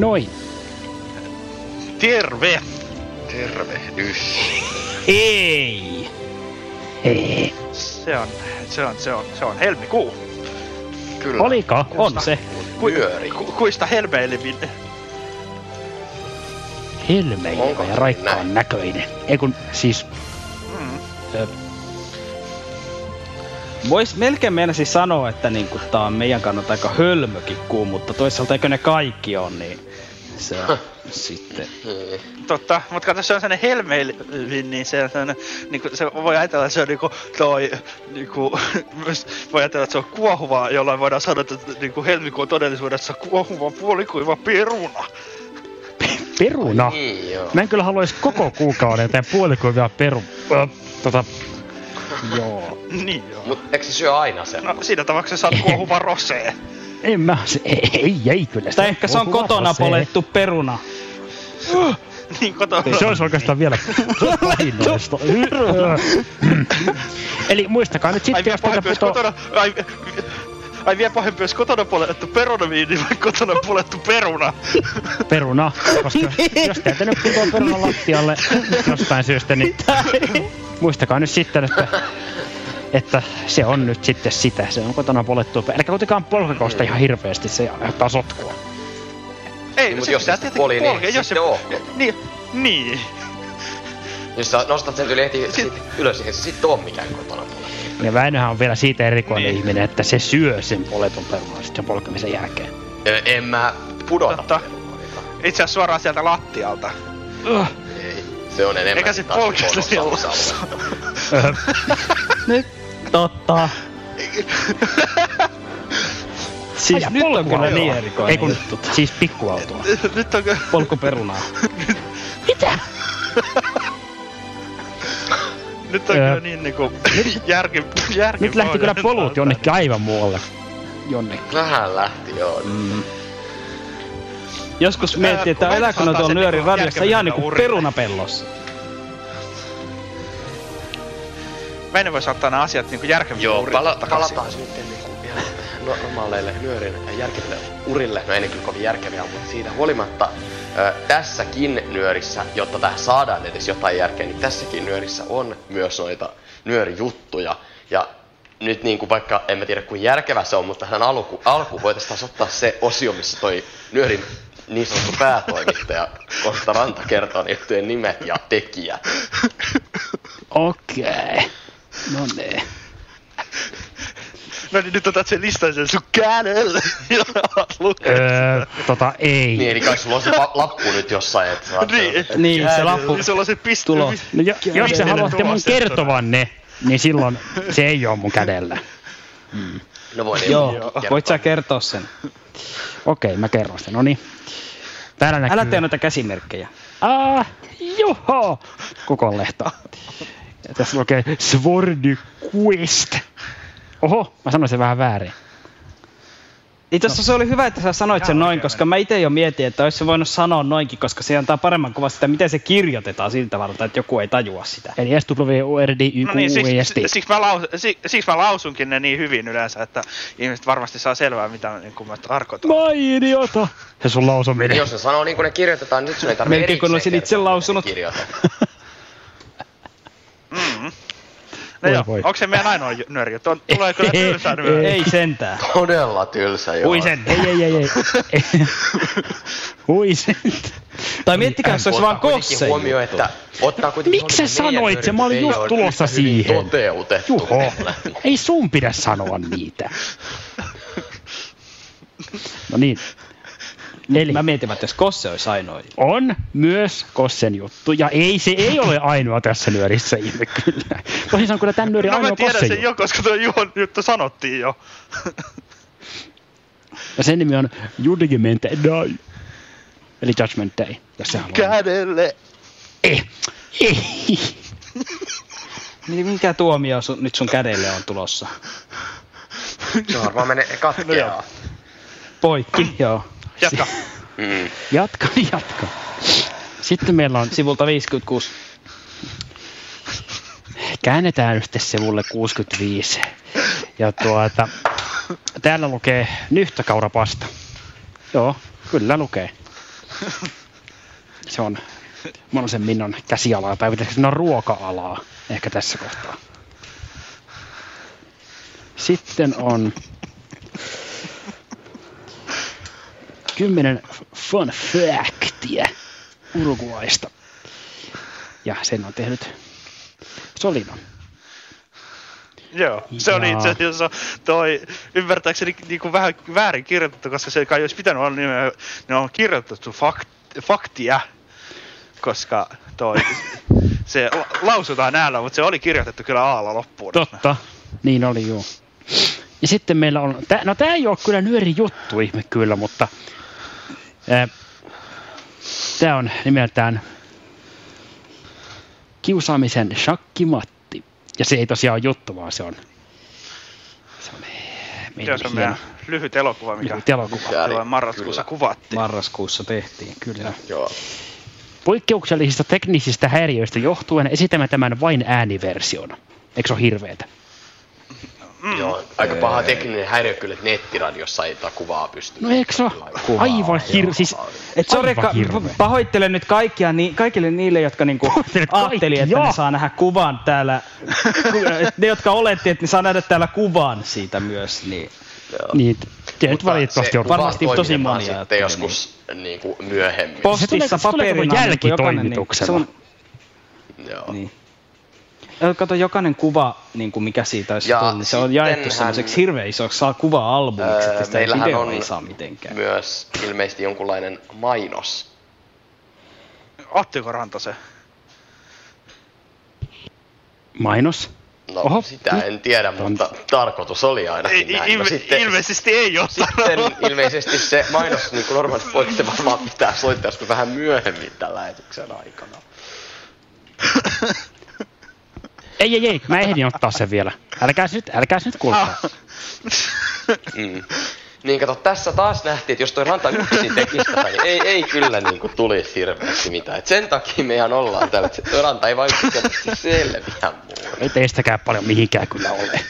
Noin. Terve. Tervehdys. Hei. Hei. Se on helmikuu. Kyllä. Oliko? On se. Kuista helmeileville. Helmeilevä ja raikkaan näköinen. Ei kun siis... Vois melkein meinasi sanoa, että niinku tää on meidän kannalta aika hölmökin kuu, mutta toisaalta eikö ne kaikki on, niin se on sitten... Totta, mutta kato, se on sellainen helmeilin, niin se on sellainen, niinku, se voi ajatella, että se on niinku toi, niinku, voi ajatella, että se on kuohuva, jollain voidaan sanoa, että niinku helmikuun todellisuudessa kuohuva puolikuiva peruna. Peruna? Ei, mä en kyllä haluaisi koko kuukauden tehdä puolikuivia Joo. Niin joo. Mut eikö se syö aina sen? No siinä tavaksi saat kuohuvan roseen. En mä se... Ei kyllä sitä. Tai ehkä se on kotona polettu peruna. Niin kotona. Se olisi oikeastaan vielä pahinnoista. Eli muistakaa nyt sitten jos tätä putoaa... Ai vielä pahempi, jos kotona polettu perunaviini vai kotona polettu peruna. Peruna, koska jos teette nyt putoaa peruna lattialle jostain syystä, niin... Muistakaa nyt sitten, että se on nyt sitten sitä. Se on kotona polettua. Elikkä kuitenkaan polkekaa sitä ihan hirveesti, se aiheuttaa sotkua. Ei, niin, mutta jos sitä poli, niin jos sitten on. Niin. Jos sä nostat sen ylös, niin se sitten on mitään kotona polettua. Ja Väinöhän on vielä siitä erikoinen ihminen, että se syö sen poletun perunaan sitten polkemisen jälkeen. En mä pudota perunaa. Itse asiassa suoraan sieltä lattialta. Se on enemmän sit polkista siellä. Nyt totta. Siis nyt on kyllä niin erikoinen. Ei kun siis pikkuautoa. Nyt on polkuperunaa. Mitä? Nyt on kyllä niin niinku järki. Nyt lähti kyllä polut jonnekin aivan muualle. Jonnekin. Vähän lähti joo. Joskus miettii, että elääkö noita on nyörin radiossa ihan niinku perunapellossa. Mä en voi saattaa nää asiat niinku järkeville urille takaisin. Joo, palataan sitten niinku vielä normaaleille nyörin järkeville urille. No ei ne kyllä kovin järkeviä, mutta siitä huolimatta tässäkin nyörissä, jotta tähän saadaan edes jotain järkeä, niin tässäkin nyörissä on myös noita nyörijuttuja. Ja nyt niinku vaikka, en mä tiedä kuin järkevä se on, mutta tähän alkuun voitais taas ottaa se osio, missä toi nyörin niin sanottu päätoimittaja Kosta Ranta kertoo niiden nimet ja tekijät. Okei. No niin. No niin, nyt otat sen listan sen sun kädellä, jolla oot lukenut ei. Niin, eli kai sulla on se lappu nyt jossain, et saa... Niin, se lappu. Niin, sulla on se pistulo. No, jos sä haluatte mun kertovan ne, niin silloin se ei oo mun kädellä. No voi niin. Joo, voit sä kertoa sen. Okei, mä kerron sitä, noniin. Täällä näkyy... Älä tee noita käsimerkkejä. Joho! Koko lehto. Ja tässä lukee Sword Quest. Oho, mä sanoin sen vähän väärin. Itse asiassa se oli hyvä, että sä sanoit sen noin, koska mä ite jo mietin, että ois se voinut sanoa noinkin, koska se antaa paremman kuvan sitä, miten se kirjoitetaan siltä tavalla, että joku ei tajua sitä. Eli SWORDQUEST. Siksi mä lausunkin ne niin hyvin yleensä, että ihmiset varmasti saa selvää, mitä mä tarkoitan. Mä idiota! Se sun lausuminen. Jos ne sanoo niin kuin ne kirjoitetaan, niin nyt sun ei tarvitse erikseen kertoa. Melkein kun olisin itse lausunut. No joo, onko se meidän ainoa nyöri? Tulee kyllä tylsä nyöri. Ei sentään. Todella tylsä, joo. Hui sentään. Ei. Hui sentään. Tai miettikää, jos olisi vaan kosse. Miksi sä sanoit se? Mä olin just tulossa siihen. Juho, ei sun pidä sanoa niitä. No niin. Eli mä mietin, että Kosse olisi ainoa. On myös Kossen juttu. Ja ei, se ei ole ainoa tässä nyörissä, ihme kyllä. Toisin on kyllä tämän nyörin ainoa Kossen juttu. Mä tiedän sen jo, koska tuo Juhon juttu sanottiin jo. Ja sen nimi on Judgment Day. Eli Judgment Day. Kädelle! Ei! Niin mikä tuomio nyt sun kädelle on tulossa? Se varmaan menee katkeaa. Poikki, joo. Jatka. Jatka. Sitten meillä on sivulta 56. Käännetään yhteen sivulle 65. Ja täällä lukee nyhtökaurapasta. Joo, kyllä lukee. Se on Monosen Minnon käsialaa, tai pitäisikö sanoa ruoka-alaa ehkä tässä kohtaa. Sitten on 10 fun factia Uruguaysta. Ja sen on tehnyt Solinon. Joo, se oli itse asiassa toi, ymmärtääkseni niinku vähän väärin kirjoitettu, koska se kai olisi pitänyt olla, niin ne on kirjoitettu faktia, koska toi, se lausutaan äällä, mutta se oli kirjoitettu kyllä aalla loppuun. Totta, niin oli joo. Ja sitten meillä on, no tää ei ole kyllä nyöri juttu ihme kyllä, mutta tää on nimeltään kiusaamisen shakkimatti. Ja se ei tosiaan ole juttu, vaan se on meidän lyhyt elokuva, mikä marraskuussa kuvattiin. Marraskuussa tehtiin, kyllä. Joo. Poikkeuksellisista teknisistä häiriöistä johtuen esitämme tämän vain ääniversiona. Eikö se ole hirveetä? Joo, aika paha tekninen häiriö kyllä, että nettiradiossa ei tätä kuvaa pysty. No eikö se ole? Aivan siis, pahoittelen nyt kaikille niille, jotka niinku ajatteli, että ne saa nähdä kuvan täällä. Ne, jotka oletti, että ne saa nähdä täällä kuvan siitä myös, niin... Niin, nyt valitettavasti on varmasti tosi mania. Sitten joskus niinku myöhemmin. Postissa paperina jälkitoimituksella. Joo. Kato, jokainen kuva, niin kuin mikä siitä olisi tullut, niin se on jaettu sellaiseksi hirveän isoksi kuva-albumiksi, että sitä videoa ei saa mitenkään. Myös ilmeisesti jonkunlainen mainos. Ottiko Rantasen? Mainos? No, oho, sitä en tiedä, mutta tarkoitus oli ainakin näin. Ilmeisesti ei ole. Sitten ilmeisesti se mainos, niin kuin normaalisti voitte varmaan pitää soittaa vähän myöhemmin tällä lähetyksen aikana. Ei, mä ehdin ottaa sen vielä. Älkääs nyt kultaa. Niin kato, tässä taas nähtiin, että jos toi Ranta yksin tekisi tätä, niin ei kyllä niinku tulisi hirveästi mitään. Et sen takia mehän ollaan täällä, että toi Ranta ei vaikuttavasti selviä muuta. Ei teistäkään paljon mihinkään kyllä ole.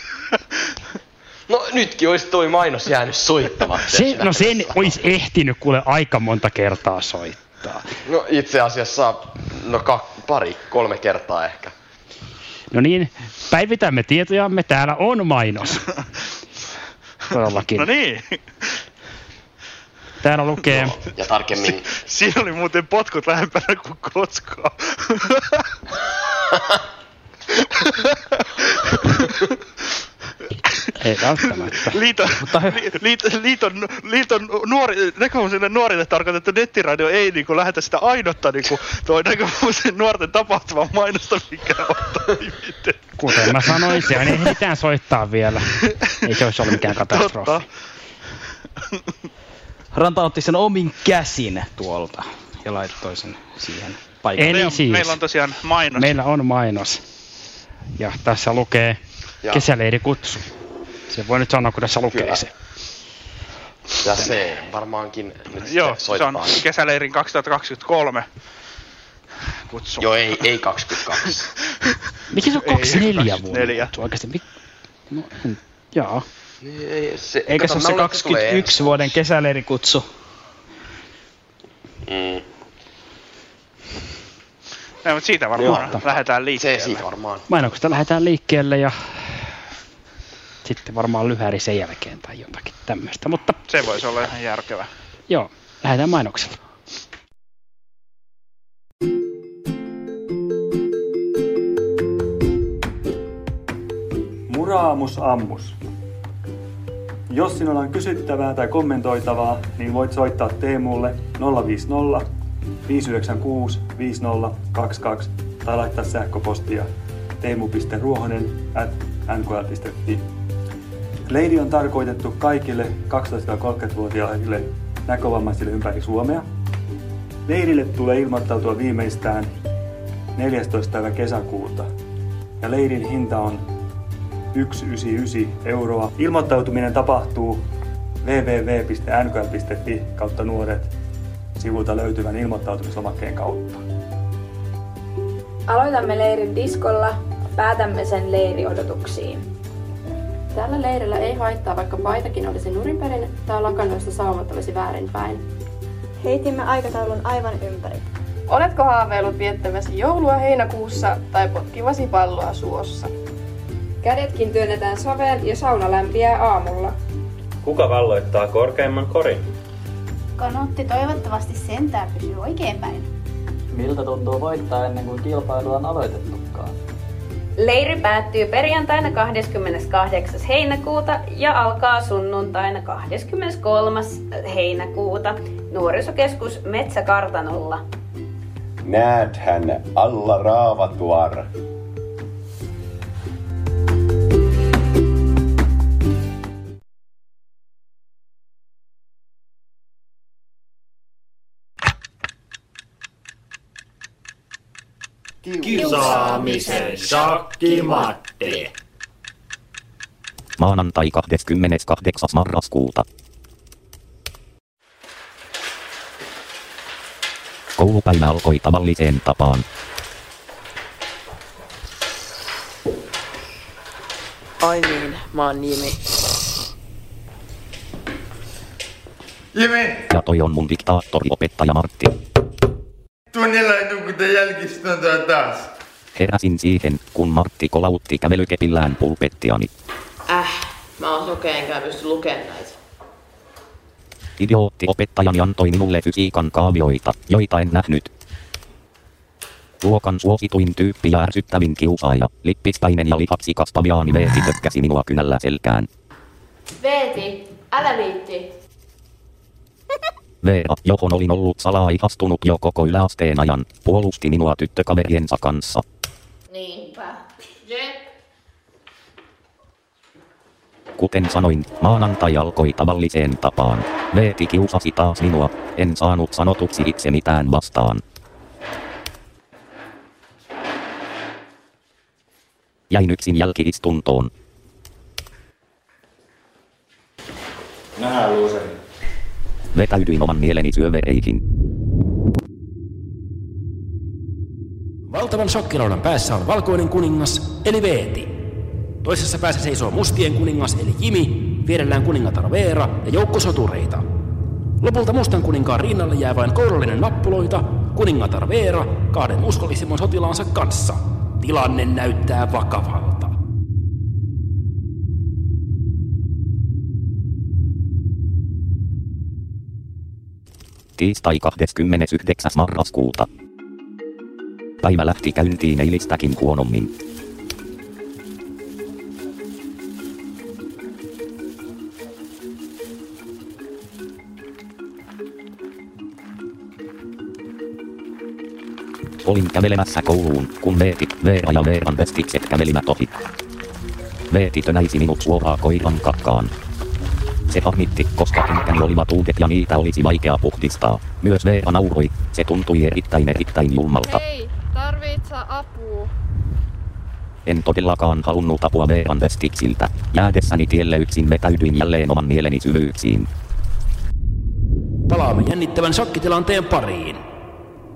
No nytkin olisi toi mainos jäänyt soittamaksi. Sen olisi ehtinyt kuule aika monta kertaa soittaa. No itse asiassa pari-kolme kertaa ehkä. No niin, päivitämme tietojamme, täällä on mainos. Todellakin. No niin. Täällä lukee... No, ja tarkemmin... Siinä oli muuten potkut lähempänä kuin koskaan. Ei välttämättä. Näkövuosille nuorille tarkoitettu nettiradio ei niinku lähetä sitä ainotta niinku toi näkövuosille nuorten tapahtuvan mainosta, mikä ottaa miten. Kuten mä sanoin, se ei mitään soittaa vielä. Ei se olisi ollut mikään katastrofi. Totta. Ranta otti sen omin käsin tuolta ja laittoi sen siihen paikalle. Meillä on tosiaan mainos. Meillä on mainos. Ja tässä lukee... Kesäleiri kutsu. Se voi nyt sanoa, kun tässä lukee kyllä. Se. Ja se varmaankin nyt soittaa. Joo, se on kesäleirin 2023 kutsu. Joo, ei 22. Mikä se on 24 vuoden kutsu oikeasti? No, jaa. Eikä se ole se 21 vuoden kesäleirin kutsu. No, mutta siitä varmaan lähdetään liikkeelle. Se siitä varmaan. Mainoksesta lähdetään liikkeelle ja sitten varmaan lyhäri sen jälkeen tai jotakin tämmöistä, mutta... Se voisi olla ihan järkevä. Joo, lähdetään mainoksella. Muraamus ammus. Jos sinulla on kysyttävää tai kommentoitavaa, niin voit soittaa Teemulle 050 596 5022 tai laittaa sähköpostia teemu.ruohonen@nkl.fi. Leiri on tarkoitettu kaikille 12–30-vuotiaille näkövammaisille ympäri Suomea. Leirille tulee ilmoittautua viimeistään 14. kesäkuuta ja leirin hinta on 199 €. Ilmoittautuminen tapahtuu www.nkl.fi/nuoret sivulta löytyvän ilmoittautumislomakkeen kautta. Aloitamme leirin diskolla, päätämme sen leiriodotuksiin. Tällä leirillä ei haittaa, vaikka paitakin olisi nurinperin tai lakanoista saumat olisi väärinpäin. Heitimme aikataulun aivan ympäri. Oletko haaveillut viettämäsi joulua heinäkuussa tai potkivasi palloa suossa? Kädetkin työnnetään saveen ja sauna lämpiää aamulla. Kuka valloittaa korkeimman korin? Kanotti toivottavasti sentään pysyy oikein päin. Miltä tuntuu voittaa ennen kuin kilpailu on aloitettukaan? Leiri päättyy perjantaina 28. heinäkuuta ja alkaa sunnuntaina 23. heinäkuuta nuorisokeskus Metsäkartanolla. Näethän alla raavatuar. Kiusaamisen Shakki-Matti. Maanantai 28. marraskuuta. Koulupäivä alkoi tavalliseen tapaan. Ai niin, mä oon Jimi. Jimi! Ja toi on mun diktaattoriopettaja Martti. Tunnelaitu kuten jälkistuntoa taas. Heräsin siihen, kun Martti kolautti kävelykepillään pulpettiani. Mä oon sokea enkä pysty lukemaan näitä. Idioottiopettajani antoi minulle fysiikan kaavioita, joita en nähnyt. Luokan suosituin tyyppi ja ärsyttävin kiusaaja, lippispäinen ja lihaksikas paviaani Veeti tökkäsi minua kynällä selkään. Veeti, älä viitti. Veera, johon olin ollut salaa ihastunut jo koko yläasteen ajan, puolusti minua tyttökaveriensa kanssa. Niinpä. Jep. Kuten sanoin, maanantai alkoi tavalliseen tapaan. Veeti kiusasi taas minua, en saanut sanotuksi itse mitään vastaan. Jäin yksin jälki-istuntoon. Nähdään, luuseri. Vetäydyin oman mieleni syövereihin. Valtavan shokkilaudan päässä on valkoinen kuningas, eli Veeti. Toisessa päässä seisoo mustien kuningas, eli Jimi, vierellään kuningatar Veera ja joukko sotureita. Lopulta mustan kuninkaan rinnalle jää vain kourallinen nappuloita, kuningatar Veera kahden uskollisimman sotilaansa kanssa. Tilanne näyttää vakavalta. Tiistai 29. marraskuuta. Päivä lähti käyntiin eilistäkin huonommin. Olin kävelemässä kouluun, kun Veeti, Veera ja Veeran vestikset kävelivät ohi. Veeti tönäisi minut suoraan koiran kakkaan. Se harmitti, koska kenkäni olivat uudet ja niitä olisi vaikea puhdistaa. Myös Veera nauroi, se tuntui erittäin julmalta. Hei, tarvitset sä apua? En todellakaan halunnut apua Veeran vestiksiltä. Jäädessäni tielle yksin vetäydyin jälleen oman mieleni syvyyksiin. Palaamme jännittävän shokkitilanteen pariin.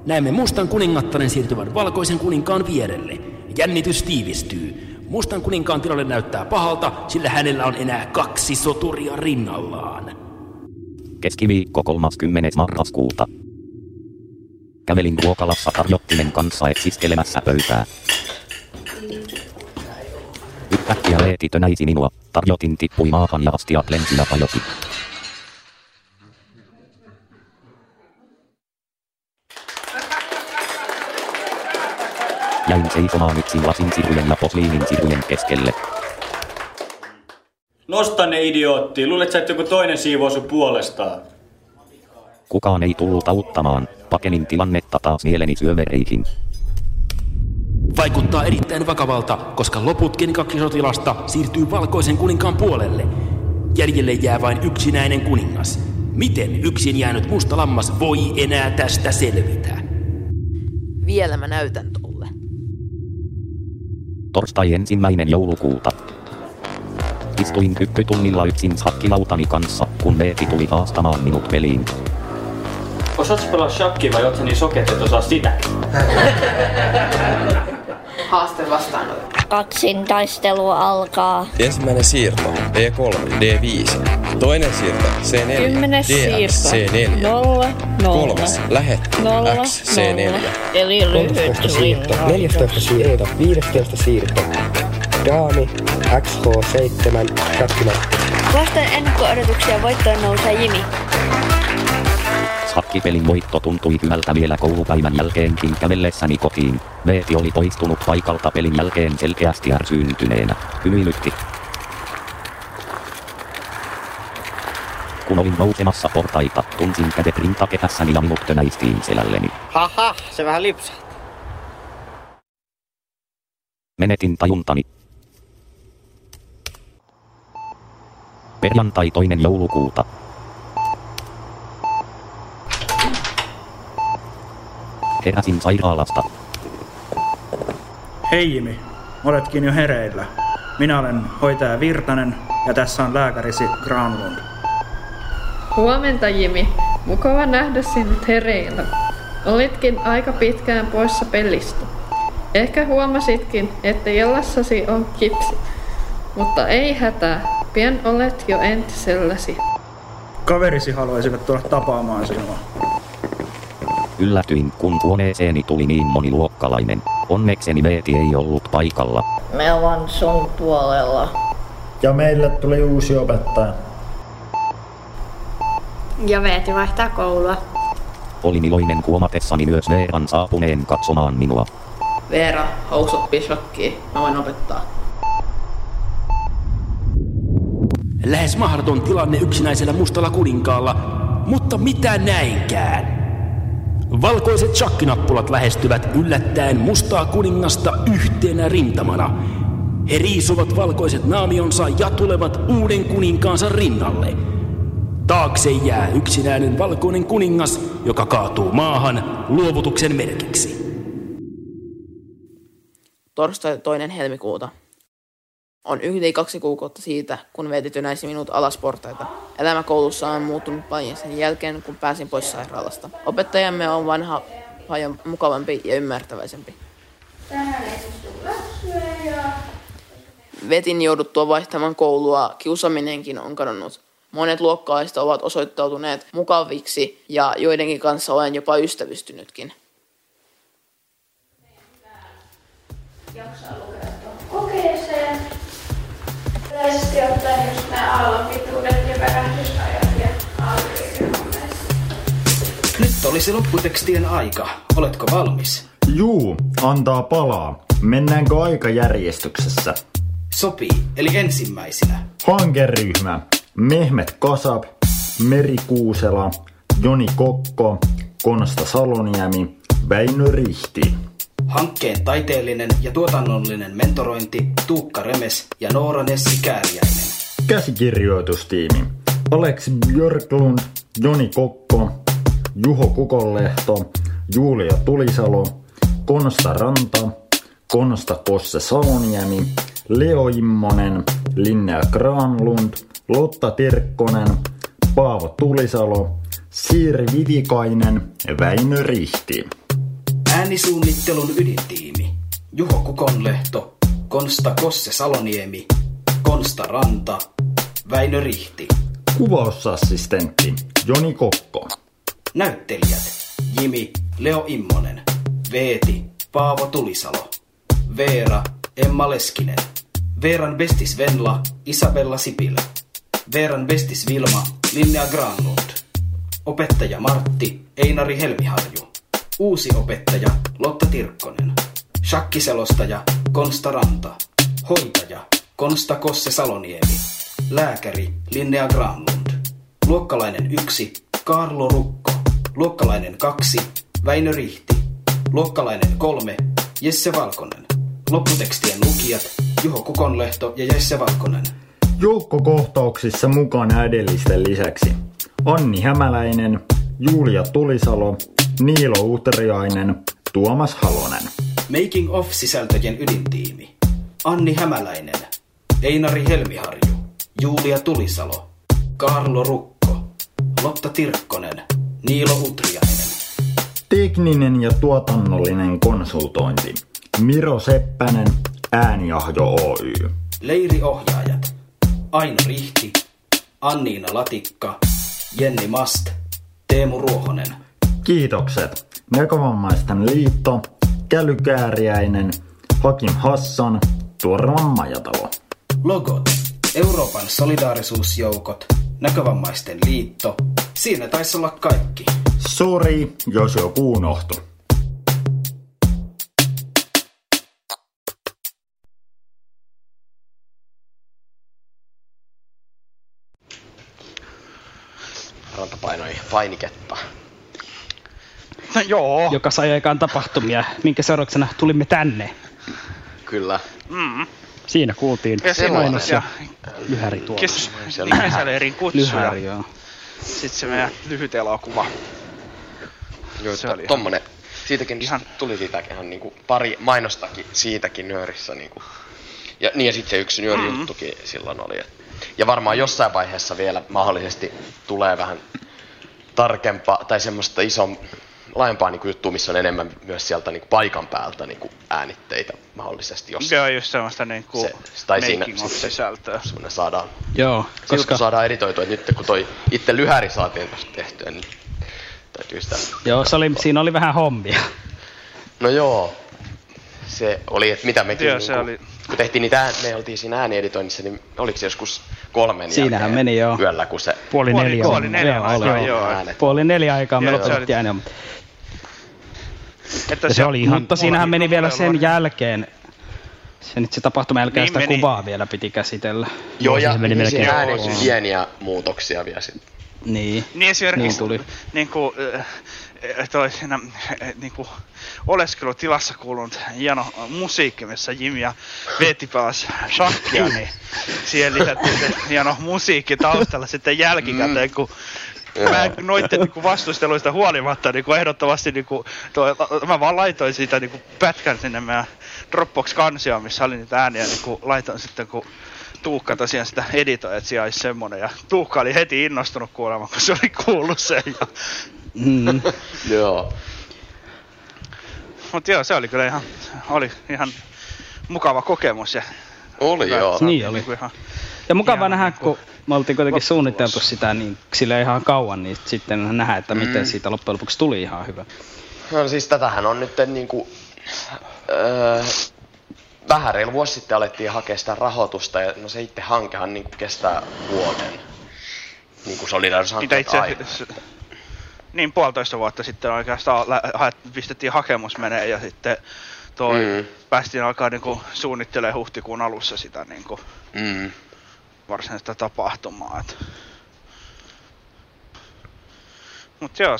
Näemme mustan kuningattaren siirtyvän valkoisen kuninkaan vierelle. Jännitys tiivistyy. Mustan kuninkaan tilanne näyttää pahalta, sillä hänellä on enää 2 soturia rinnallaan. Keskiviikko 30. marraskuuta. Kävelin ruokalassa tarjottimen kanssa etsiskelemässä pöytää. Yhtäkkiä Veeti tönäisi minua, tarjotin tippui maahan ja astiat lensi ja hajosi. Jäin seisomaan yksin lasinsirujen ja posliinin sirujen keskelle. Nosta ne, idiootti. Luulet sä, että joku toinen siivoo sun puolestaan? Kukaan ei tullut auttamaan. Pakenin tilannetta taas mieleni syövereihin. Vaikuttaa erittäin vakavalta, koska loputkin kaksi sotilasta siirtyy valkoisen kuninkaan puolelle. Jäljelle jää vain yksinäinen kuningas. Miten yksin jäänyt musta lammas voi enää tästä selvitä? Vielä mä näytän tolle. Torstai 1. joulukuuta. Istuin hyppytunnilla yksin shakkilautani kanssa, kun Veeti tuli haastamaan minut peliin. Osaatko pelaa shakkia vai oot sä niin sokeet, et osaa sitä? Haaste vastaanotettu. Kaksin taistelu alkaa. Ensimmäinen siirto D3, D5. Toinen siirto C4, D4, C4. 0, 0. Kolmas lähetti X, C4. Eli lyhyt siirto. 14 siirto, 15 siirto. Daami, XH7, shakkimatta. Vastaan ennakko-odotuksia voittoon nousee Jimi. Shakkipelin voitto tuntui hyvältä vielä koulupäivän jälkeenkin kävellessäni kotiin. Veeti oli poistunut paikalta pelin jälkeen selkeästi ärsyyntyneenä. Hymyilytti. Kun olin nousemassa portaita, tunsin kädet rintakehässäni ja minut tönäistiin selälleni. Haha, se vähän lipsahti. Menetin tajuntani. Perjantai 2. joulukuuta. Heräsin sairaalasta. Hei Jimi, oletkin jo hereillä. Minä olen hoitaja Virtanen ja tässä on lääkärisi Granlund. Huomenta Jimi, mukava nähdä sinut hereillä. Olitkin aika pitkään poissa pelistä. Ehkä huomasitkin, että jalassasi on kipsi. Mutta ei hätää, pian olet jo entiselläsi. Kaverisi haluaisivat tulla tapaamaan sinua. Yllätyin, kun huoneeseeni tuli niin moniluokkalainen. Onnekseni Veeti ei ollut paikalla. Me ollaan sun puolella. Ja meille tuli uusi opettaja. Ja Veeti vaihtaa koulua. Olin iloinen huomatessani myös Veeran saapuneen katsomaan minua. Veera, housut pishokkiin. Mä voin opettaa. Lähes mahdoton tilanne yksinäisellä mustalla kuninkaalla, mutta mitä näinkään? Valkoiset shakkinappulat lähestyvät yllättäen mustaa kuningasta yhtenä rintamana. He riisuvat valkoiset naamionsa ja tulevat uuden kuninkaansa rinnalle. Taakse jää yksinäinen valkoinen kuningas, joka kaatuu maahan luovutuksen merkiksi. Torstai 2. helmikuuta. On 1–2 kuukautta siitä, kun Veeti tönäisi minut alas portaita. Elämä koulussa on muuttunut paljon sen jälkeen, kun pääsin pois sairaalasta. Opettajamme on vanha, paljon mukavampi ja ymmärtäväisempi. Veetin jouduttua vaihtamaan koulua kiusaminenkin on kadonnut. Monet luokkalaiset ovat osoittautuneet mukaviksi ja joidenkin kanssa olen jopa ystävystynytkin. Yleisesti ottaen just nää aallonpituudet ja värähdysajat ja aallonpituudet. Nyt olisi lopputekstien aika. Oletko valmis? Juu, antaa palaa. Mennäänkö aikajärjestyksessä? Sopii, eli ensimmäisenä. Hankeryhmä. Mehmet Kasab, Meri Kuusela, Joni Kokko, Konsta Saloniemi, Väinö Rihti. Hankkeen taiteellinen ja tuotannollinen mentorointi Tuukka Remes ja Noora Nessi-Kääriäinen. Käsikirjoitustiimi Aleksi Björklund, Joni Kokko, Juho Kukonlehto, Julia Tulisalo, Konsta Ranta, Konsta Kosse-Saloniemi, Leo Immonen, Linnea Granlund, Lotta Tirkkonen, Paavo Tulisalo, Siiri Vivikainen ja Väinö Rihti. Äänisuunnittelun ydintiimi. Juho Kukonlehto, Konsta Kosse-Saloniemi, Konsta Ranta, Väinö Rihti. Kuvausassistentti Joni Kokko. Näyttelijät Jimi, Leo Immonen, Veeti, Paavo Tulisalo, Veera, Emma Leskinen, Veeran bestis Venla, Isabella Sipilä, Veeran bestis Vilma, Linnea Granlund, opettaja Martti, Einari Helmiharju. Uusi opettaja Lotta Tirkkonen. Shakkiselostaja Konsta Ranta. Hoitaja Konsta Kosse-Saloniemi. Lääkäri Linnea Granlund. Luokkalainen 1 Kaarlo Rukko. Luokkalainen 2 Väinö Rihti. Luokkalainen 3 Jesse Valkonen. Lopputekstien lukijat Juho Kukonlehto ja Jesse Valkonen. Joukkokohtauksissa mukana edellisten lisäksi Anni Hämäläinen, Julia Tulisalo, Niilo Utriainen, Tuomas Halonen. Making of -sisältöjen ydintiimi. Anni Hämäläinen, Einari Helmiharju, Julia Tulisalo, Kaarlo Rukko, Lotta Tirkkonen, Niilo Utriainen. Tekninen ja tuotannollinen konsultointi. Miro Seppänen, Äänijahjo Oy. Leiriohjaajat. Aino Rihti, Anniina Latikka, Jenni Mast, Teemu Ruohonen. Kiitokset Näkövammaisten liitto, Käly Kääriäinen, Hakim Hassan, Tuorman Majatalo. Logot Euroopan solidaarisuusjoukot, Näkövammaisten liitto. Siinä taisi olla kaikki. Sori, jos joku unohtui. Ranta painoi painiketta. No joo. Joka sai aikaan tapahtumia, minkä seurauksena tulimme tänne. Kyllä. Mm. Siinä kuultiin mainos ja lyhäri tuossa. Kesäleirin kutsuja. Lyhäri, joo. Sitten se meidän lyhyt elokuva. Joo, se oli tommonen. Siitäkin ihan tuli siitäkin ihan niinku pari mainostakin siitäkin nyörissä niinku. Ja niin ja sitten se yksi nyörijuttukin silloin oli. Ja varmaan jossain vaiheessa vielä mahdollisesti tulee vähän tarkempaa tai semmoista laajempaa niinku juttua, missä on enemmän myös sieltä niinku paikan päältä niinku äänitteitä mahdollisesti. Jos joo, just semmoista niinku making of -sisältöä. Semmoinen saadaan. Joo, koska saadaan editoitua. Nyt kun toi itse lyhäri saatiin tehtyä, niin täytyy sitä... Joo, siinä oli vähän hommia. No joo. Se oli, että mitä mekin... Joo, niinku, se oli... Kun tehtiin niitä me oltiin siinä äänieditoinnissa, niin oliko se joskus 3 siinähän meni joo. Yöllä, kun se... Puoli neljä aikaa, joo. Puoli neljä aikaa me lopetettiin ääniä, mutta... Se oli ihan... Mutta siinähän meni vielä sen jälkeen. Se tapahtuma jälkeen sitä kuvaa vielä piti käsitellä. Joo, ja siinä ääni pieniä muutoksia vielä sitten. Niin. Niin esimerkiksi niinku... toisena niinku oleskelutilassa kuulunut hieno musiikki, missä Jim ja Veeti pelas shakkia, niin siihen lisättiin se hieno musiikki taustalla sitten jälkikäteen, kun noitten niinku vastusteluista huolimatta niinku ehdottomasti niinku mä vaan laitoin siitä niinku pätkän sinne meidän Dropbox-kansioon, missä oli niitä ääniä, niinku laitoin sitten, kun Tuukka tosiaan sitä editoi, että siellä olisi semmonen, ja Tuukka oli heti innostunut kuulemaan, kun se oli kuullut sen, ja... Joo. Mut joo, se oli kyllä ihan mukava kokemus, ja... Oli joo. Niin oli. Ja mukava nähdä, kun me oltiin kuitenkin suunniteltu sitä niin sille ihan kauan, niin sitten nähdä, että miten siitä loppujen lopuksi tuli ihan hyvä. No siis tätähän on nyt niinku... Vähän reilu vuosi sitten alettiin hakea sitä rahoitusta, ja no se itse hankehan niinku kestää vuoden. Niinku solidaarisuushankkeen aina. Niin 1,5 vuotta sitten oikeastaan pistettiin hakemus menee, ja sitten päästiin alkaa niinku suunnittelemaan huhtikuun alussa sitä niinku varsinaista tapahtumaa. Mut joo,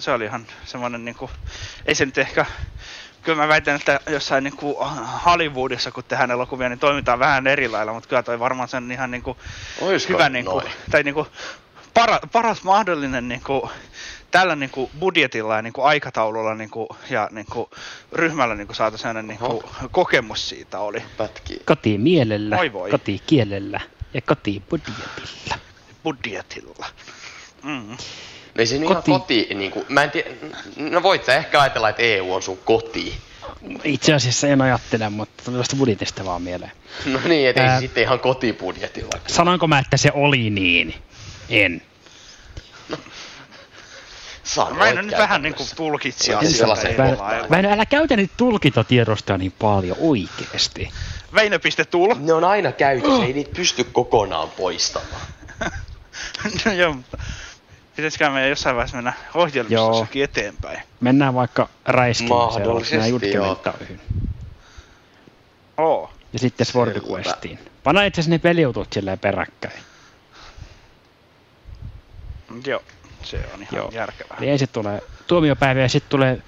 se oli ihan semmonen niinku, ei se nyt ehkä... Kyllä mä väitän, että jossain niinku Hollywoodissa, kun tehdään elokuvia, niin toimitaan vähän eri lailla, mutta kyllä toi varmaan sen ihan niinku hyvä niinku, tai niinku paras mahdollinen niinku tällä niinku budjetilla ja niinku aikataululla niinku ja niinku ryhmällä niinku saatu sellainen niinku kokemus siitä oli. Kati mielellä, kati kielellä ja kati budjetilla. Mm. No ei se ihan koti, niinku, mä en tiedä, no voit sä ehkä ajatella, että EU on sun koti. Itse asiassa en ajattele, mutta tuli vasta budjetista vaan mieleen. No niin, ettei sitten ihan kotibudjetilla. Sanoinko mä, että se oli niin? En. No, Väinö nyt vähän niinku tulkitsijaa sellaiseen lailla. Väinö, älä käytä nyt tulkintatiedostoja niin paljon oikeesti. Väinö.tul. Ne on aina käytössä, ei niitä pysty kokonaan poistamaan. No joo, mutta... Pitäisikään meidän jossain vaiheessa mennä ohjelmistossakin eteenpäin. Mennään vaikka räiskimiseen, oliko nämä Judgment Dayn. Ja sitten Sword Questiin. Pana itse asiassa ne pelijutut silleen peräkkäin. Joo, se on ihan järkevää. Eli ensin tulee tuomiopäivä ja sitten tulee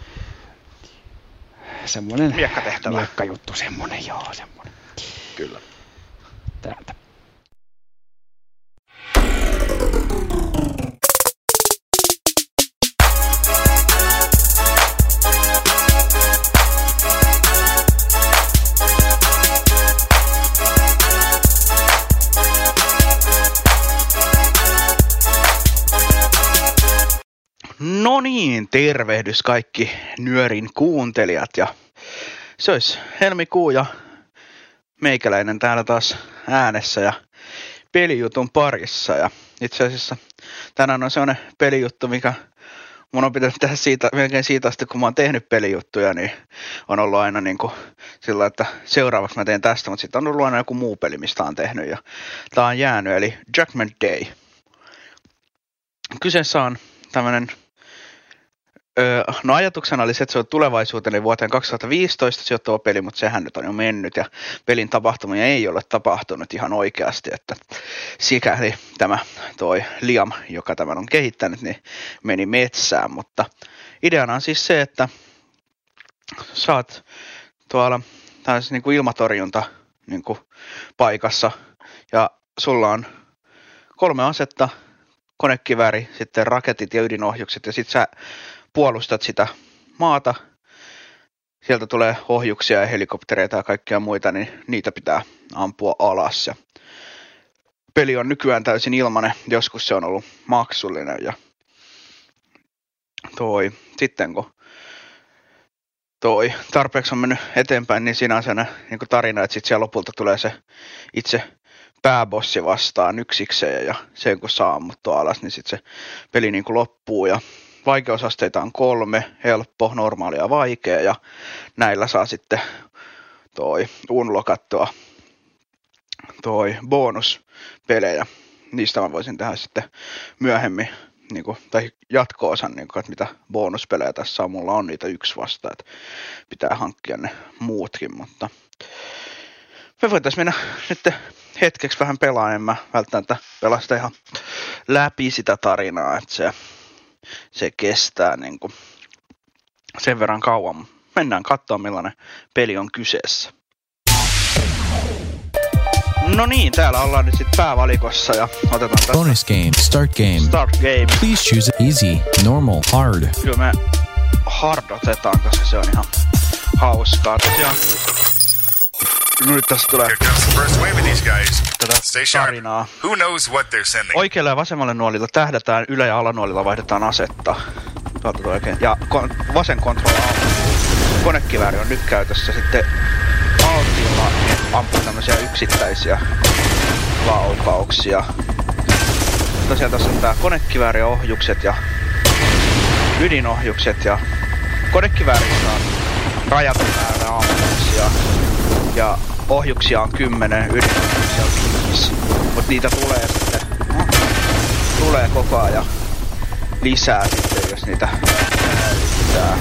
semmoinen miekkatehtävä. Miekkajuttu, semmoinen, joo, semmoinen. Kyllä. Täältä. No niin, tervehdys kaikki Nyörin kuuntelijat ja se olisi helmikuu ja meikäläinen täällä taas äänessä ja pelijutun parissa ja itse asiassa tänään on sellainen pelijuttu, mikä mun on pitänyt tehdä siitä, melkein siitä asti, kun mä oon tehnyt pelijuttuja, niin on ollut aina niin kuin sillä, että seuraavaksi mä teen tästä, mutta sitten on ollut aina joku muu peli, mistä on tehnyt ja tää on jäänyt, eli Judgment Day. Kyseessä on tämmönen no ajatuksena oli se, että se on tulevaisuuteen, eli vuoteen 2015 sijoittava peli, mutta sehän nyt on jo mennyt ja pelin tapahtumia ei ole tapahtunut ihan oikeasti, että sikäli tämä toi Liam, joka tämän on kehittänyt, niin meni metsään, mutta ideana on siis se, että saat tuolla tällaisessa niin kuin ilmatorjunta niin kuin paikassa ja sulla on 3 asetta, konekiväri, sitten raketit ja ydinohjukset ja sitten sä puolustat sitä maata, sieltä tulee ohjuksia ja helikoptereita ja kaikkia muita, niin niitä pitää ampua alas. Ja peli on nykyään täysin ilmainen, joskus se on ollut maksullinen. Ja sitten kun tarpeeksi on mennyt eteenpäin, niin siinä on sellainen niin kuin tarina, että sitten siellä lopulta tulee se itse pääbossi vastaan yksikseen ja sen kun saa ammuttua alas, niin sitten se peli niin kuin loppuu ja vaikeusasteita on 3, helppo, normaali ja vaikea, ja näillä saa sitten unlockattua bonuspelejä. Niistä mä voisin tehdä sitten myöhemmin, niin kuin, tai jatko-osan, niin kuin, että mitä bonuspelejä tässä on. Mulla on niitä 1 vasta, että pitää hankkia ne muutkin, mutta me voitaisiin mennä nyt hetkeksi vähän pelaamaan. En mä välttämättä pelaa sitä ihan läpi sitä tarinaa, että se kestää niin kuin sen verran kauan. Mennään katsoa, millainen peli on kyseessä. No niin, täällä ollaan nyt sitten päävalikossa ja otetaan tästä. Bonus game, start game. Please choose easy, normal, hard. Kyllä me hard otetaan, koska se on ihan hauskaa. Tosiaan, nyt tässä tulee tätä tarinaa. Oikealla ja vasemmalla nuolilla tähdätään, ylä- ja alanuolilla vaihdetaan asetta. Täältä oikein. Ja vasen kontrolli konekivääri on nyt käytössä. Sitten altilla ampuu tämmöisiä yksittäisiä laukauksia. Tosiaan tässä on tää konekivääri ja ohjukset ja ydinohjukset. Ja konekiväärissä on rajatun määrä ammuksia. Ja ohjuksia on 10, ydinohjuksia on 5, mutta niitä tulee sitten, tulee koko ajan lisää sitten, jos niitä käyttää.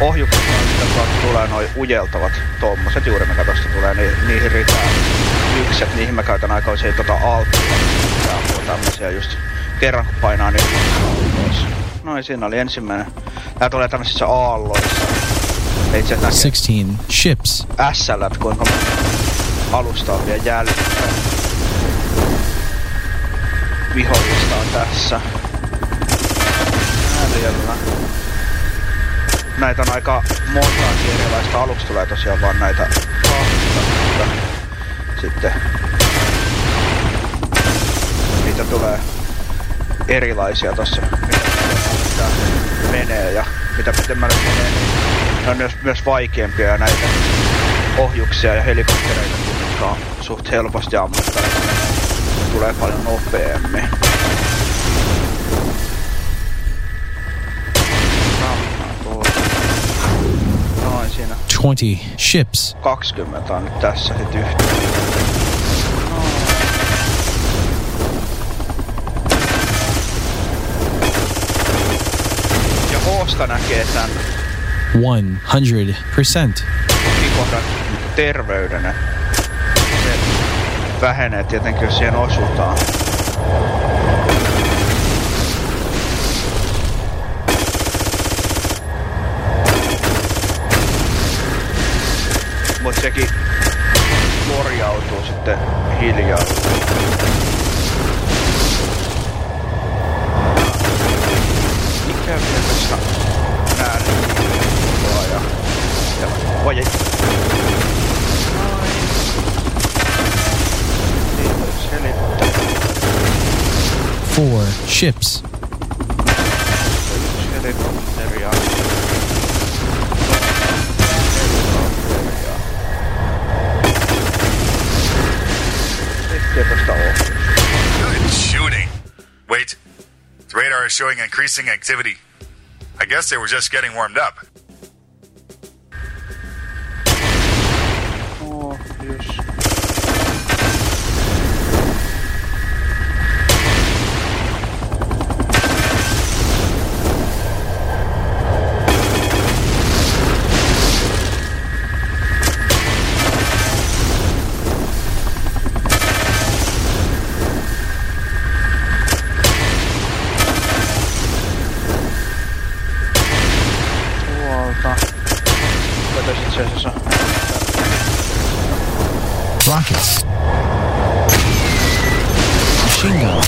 Ohjuksia tulee noin ujeltavat tommoset, juuri mikä tosta tulee, niihin ritää ykset, niihin mä käytän aika usein altta. Tämmösiä just kerran kun painaa niin alloissa. Noin, siinä oli ensimmäinen. Tää tulee tämmöisissä aalloissa. 16 ships. Ässälät, kuinka alusta on vielä jäljellä. Vihollista on tässä. Jäljellä. Näitä on aika montaa erilaista. Aluksi tulee tosiaan vaan näitä kahta. Sitten niitä tulee erilaisia tossa. Mitä menee ja mitä pitemmälle menee, niin ne on myös vaikeampia ja näitä ohjuksia ja helikoptereita, jotka on suht helposti ammuttavia. Tulee paljon nopeammin. Noin siinä. 20 ships. 20 on nyt tässä sit yhteen. Ja Osta näkee tän 100%. Tukikohdan terveydenä. Se vähenee tietenkin, jos siihen osutaan. Mut sekin korjautuu sitten hiljaa. Ikäviä tässä nää ja vaje. Four ships. Good shooting. Wait, the radar is showing increasing activity. I guess they were just getting warmed up. Oh, yes. Rockets. Machine gun.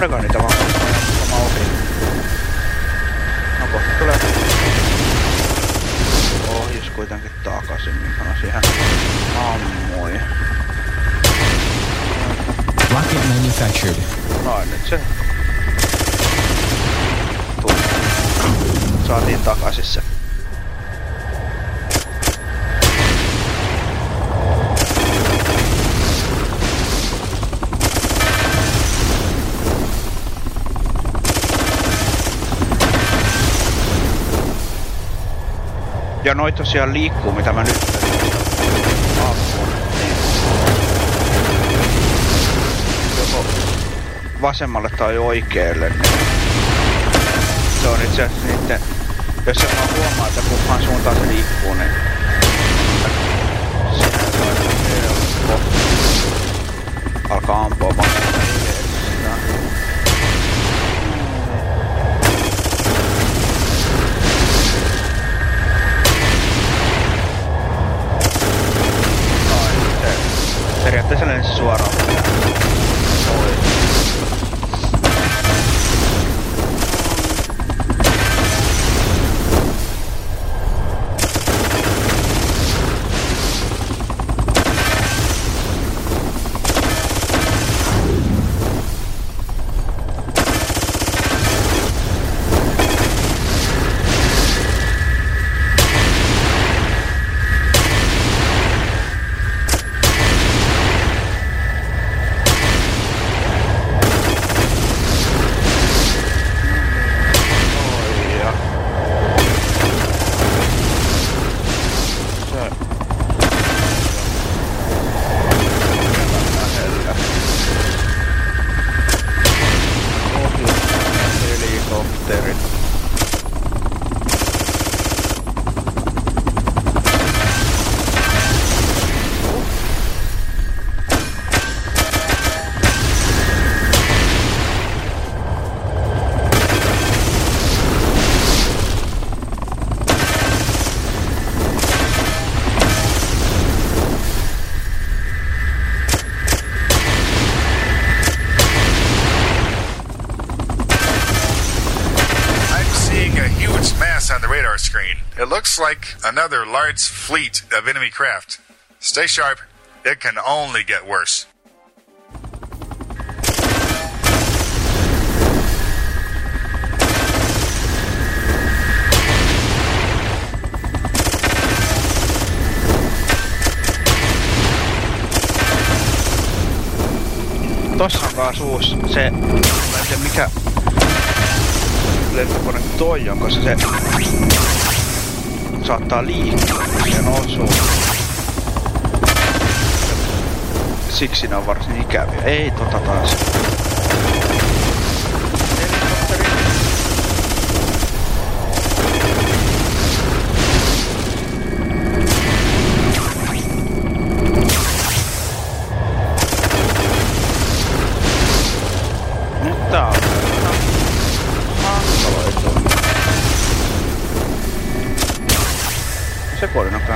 Oliko niitä vaan? Sama ohi. No kohta tulee. Ohjus kuitenkin takaisin, minkana siihen ammui. Rocket manufactured. Noin, nyt se. Tuli. Saatiin takaisin se. Ja noi tosiaan liikkuu, mitä mä nyt ampun. Joko vasemmalle tai oikealle. Se on itse asiassa niitten... Jos se vaan huomaa, että kumman suuntaan se liikkuu, niin... Sinä se on helppo. Alkaa ampua vaan. Periaatteessa lensi suoraan. Like another large fleet of enemy craft. Stay sharp. It can only get worse. Tossa on kaasuus. Se... mikä... lentokone toi, onko se se... saattaa liikkua, sen osuu. Siksi ne on varsin ikäviä. Ei tota taas. Por no está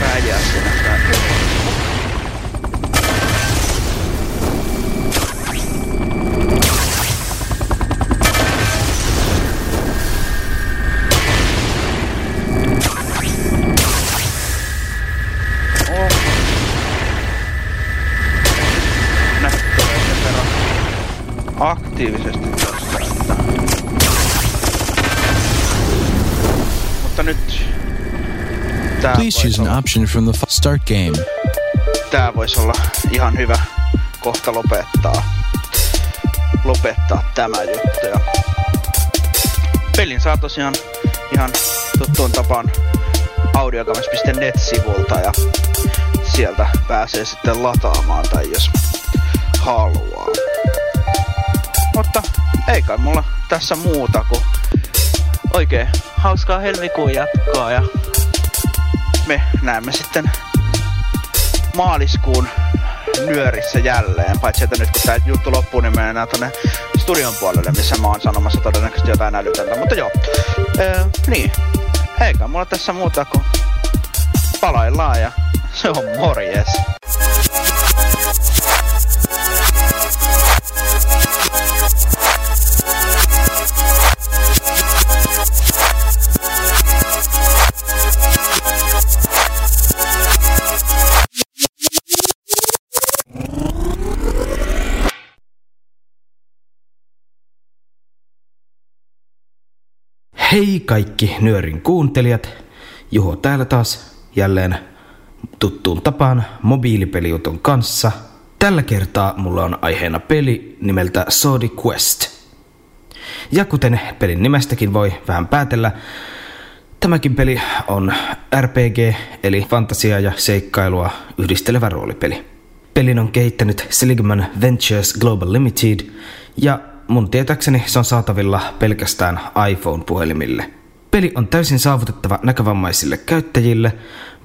rayas, aktiivisesti tässä, että... Mutta nyt... Tää voisi olla ihan hyvä kohta lopettaa tämä juttu. Ja pelin saa tosiaan ihan tuttuun tapaan audiogames.net-sivulta ja sieltä pääsee sitten lataamaan tai jos haluaa. Mutta ei kai mulla tässä muuta kuin oikein hauskaa helmikuun jatkoa ja me näemme sitten maaliskuun nyörissä jälleen. Paitsi että nyt kun tää juttu loppuu, niin me enää tonne studion puolelle, missä mä oon sanomassa todennäköisesti jotain älytöntä. Mutta joo, niin. Ei kai mulla tässä muuta kuin palaillaan ja se on morjes. Hei kaikki nyörin kuuntelijat, Juho täällä taas jälleen tuttuun tapaan mobiilipelijuton kanssa. Tällä kertaa mulla on aiheena peli nimeltä Sword Quest. Ja kuten pelin nimestäkin voi vähän päätellä, tämäkin peli on RPG eli fantasiaa ja seikkailua yhdistelevä roolipeli. Pelin on kehittänyt Seligman Ventures Global Limited ja mun tietääkseni se on saatavilla pelkästään iPhone-puhelimille. Peli on täysin saavutettava näkövammaisille käyttäjille.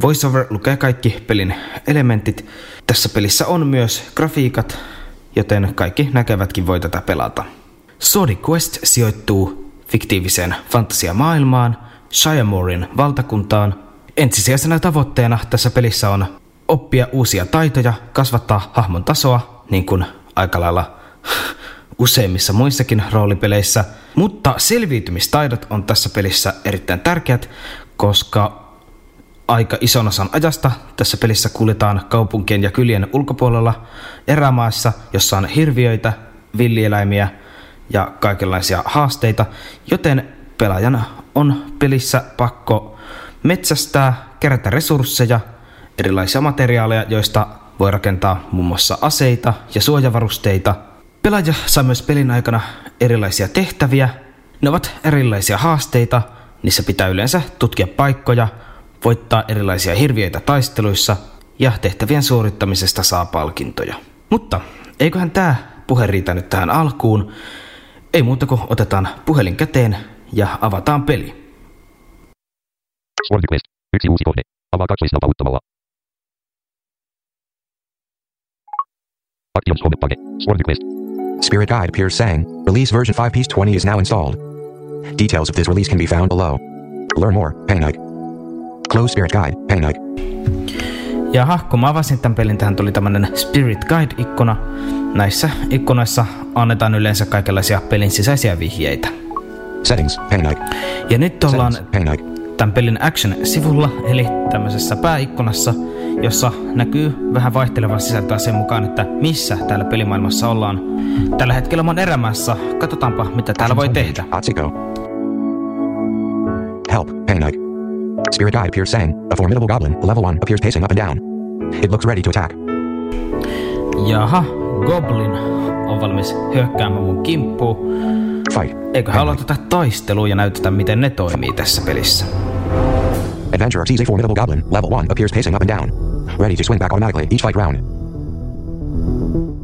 VoiceOver lukee kaikki pelin elementit. Tässä pelissä on myös grafiikat, joten kaikki näkevätkin voi tätä pelata. Sword Quest sijoittuu fiktiiviseen fantasiamaailmaan, Shiremoorin valtakuntaan. Ensisijaisena tavoitteena tässä pelissä on oppia uusia taitoja, kasvattaa hahmon tasoa, niin kuin aika lailla... useimmissa muissakin roolipeleissä, mutta selviytymistaidot on tässä pelissä erittäin tärkeät, koska aika ison osan ajasta tässä pelissä kuljetaan kaupunkien ja kylien ulkopuolella erämaassa, jossa on hirviöitä, villieläimiä ja kaikenlaisia haasteita, joten pelaajan on pelissä pakko metsästää, kerätä resursseja, erilaisia materiaaleja, joista voi rakentaa muun muassa aseita ja suojavarusteita. Pelaaja saa myös pelin aikana erilaisia tehtäviä. Ne ovat erilaisia haasteita, niissä pitää yleensä tutkia paikkoja, voittaa erilaisia hirviöitä taisteluissa ja tehtävien suorittamisesta saa palkintoja. Mutta eiköhän tää puhe riitä nyt tähän alkuun. Ei muuta kuin otetaan puhelin käteen ja avataan peli. Sword Quest. Yksi uusi kohde. Avaa kaksoisnapauttamalla. Aktios homepage. Sword Quest. Spirit Guide Piers Sang, release version 5 piece 20 is now installed. Details of this release can be found below. Learn more, Painug. Close Spirit Guide, Painug. Jaha, kun mä avasin tämän pelin, tähän tuli tämmönen Spirit Guide-ikkuna. Näissä ikkunoissa annetaan yleensä kaikenlaisia pelin sisäisiä vihjeitä. Settings, Painug. Ja nyt ollaan tämän pelin action-sivulla, eli tämmöisessä pääikkunassa, jossa näkyy vähän vaihtelevaa sisältöä sen mukaan, että missä täällä pelimaailmassa ollaan. Tällä hetkellä mä oon erämaassa. Katsotaanpa, mitä täällä voi tehdä. Help, Painug. Spirit Guide Piers Sang, a formidable goblin, level 1, appears pacing up and down. It looks ready to attack. Jaha, goblin on valmis hyökkäämään mun kimppuun. Eiköhän aloiteta taistelua ja näytetä, miten ne toimii tässä pelissä. Adventurer sees a formidable goblin, level 1, appears pacing up and down. Ready to swing back automatically each fight round.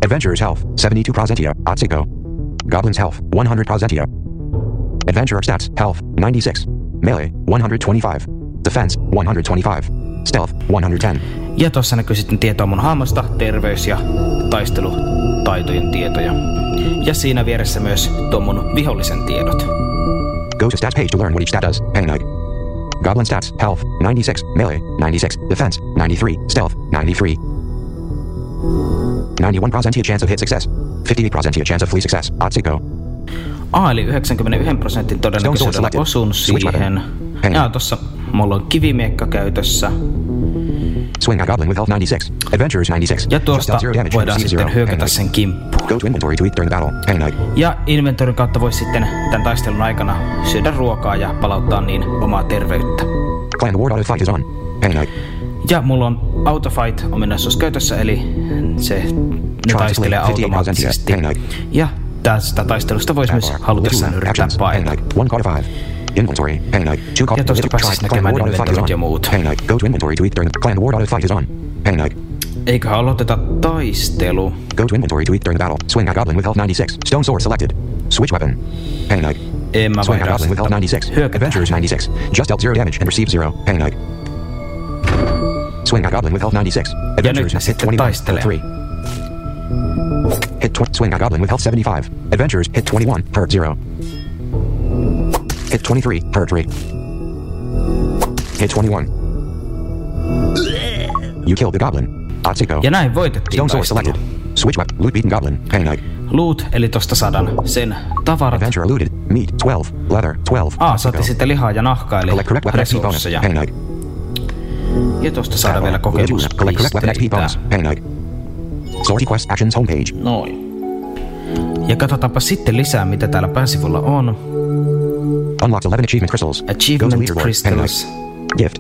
Adventurer's health, 72 procentia, Otsiko. Goblin's health, 100 procentia. Adventurer stats, health, 96. Melee, 125. Defense, 125. Stealth, 110. Ja tossa näkyy sitten tietoa mun hahmosta, terveys- ja taistelutaitojen tietoja. Ja siinä vieressä myös tuon mun vihollisen tiedot. Go to stats page to learn what each stat does, Painug. Goblin stats, health, 96, melee, 96, defense, 93, stealth, 93. 91% chance of hit success. 58% chance of flee success. Otsiko. Eli 91% todennäköisyydellä osun siihen. Jaa, tossa mulla on kivimiekka käytössä. Swing at goblin with health 96. Adventurers 96. Ja tuosta voidaan sitten hyökätä sen kimppuun. Go to inventory to eat during battle. Ja inventorin kautta voi sitten tämän taistelun aikana syödä ruokaa ja palauttaa niin omaa terveyttä. Clan the ward auto fight is on. Ja mulla on autofight ominaisuus käytössä, eli se ne taistelee automaattisesti. Ja tästä taistelusta voisi myös halutessaan yrittää paeta. Inventory. Ja tosta pääsis näkemään inventorit ja muut. Go to inventory to eat during clan ward auto fight is on. Eiköhän aloiteta taistelu. Go to inventory to eat during battle. Swing a goblin with health 96. Stone sword selected. Switch weapon. En mä vaihda asetta. Swing a goblin with health 96. Adventurers 96. Just dealt 0 damage and received 0. Swing a goblin with health 96. Adventurers hit sitten 21. Taistelee. Hit swing a goblin with health 75. Adventurers hit 21. Hurt 0. Hit 23, hurt 3. Hit 21. You killed the goblin. Otsiko. Ja näin voitettiin taistelu. Switch weapon, loot beaten goblin. Loot, eli tosta sadan sen tavarat. Adventure looted, meat 12, leather 12. Saatte sitten lihaa ja nahkaa, eli resursseja. Ja tosta saadaan vielä kokemuspisteitä. Sword Quest Actions homepage. Noin. Ja katsotaanpa sitten lisää, mitä täällä pääsivulla on. Unlocked 11 achievement crystals. Achievement crystals. Gift.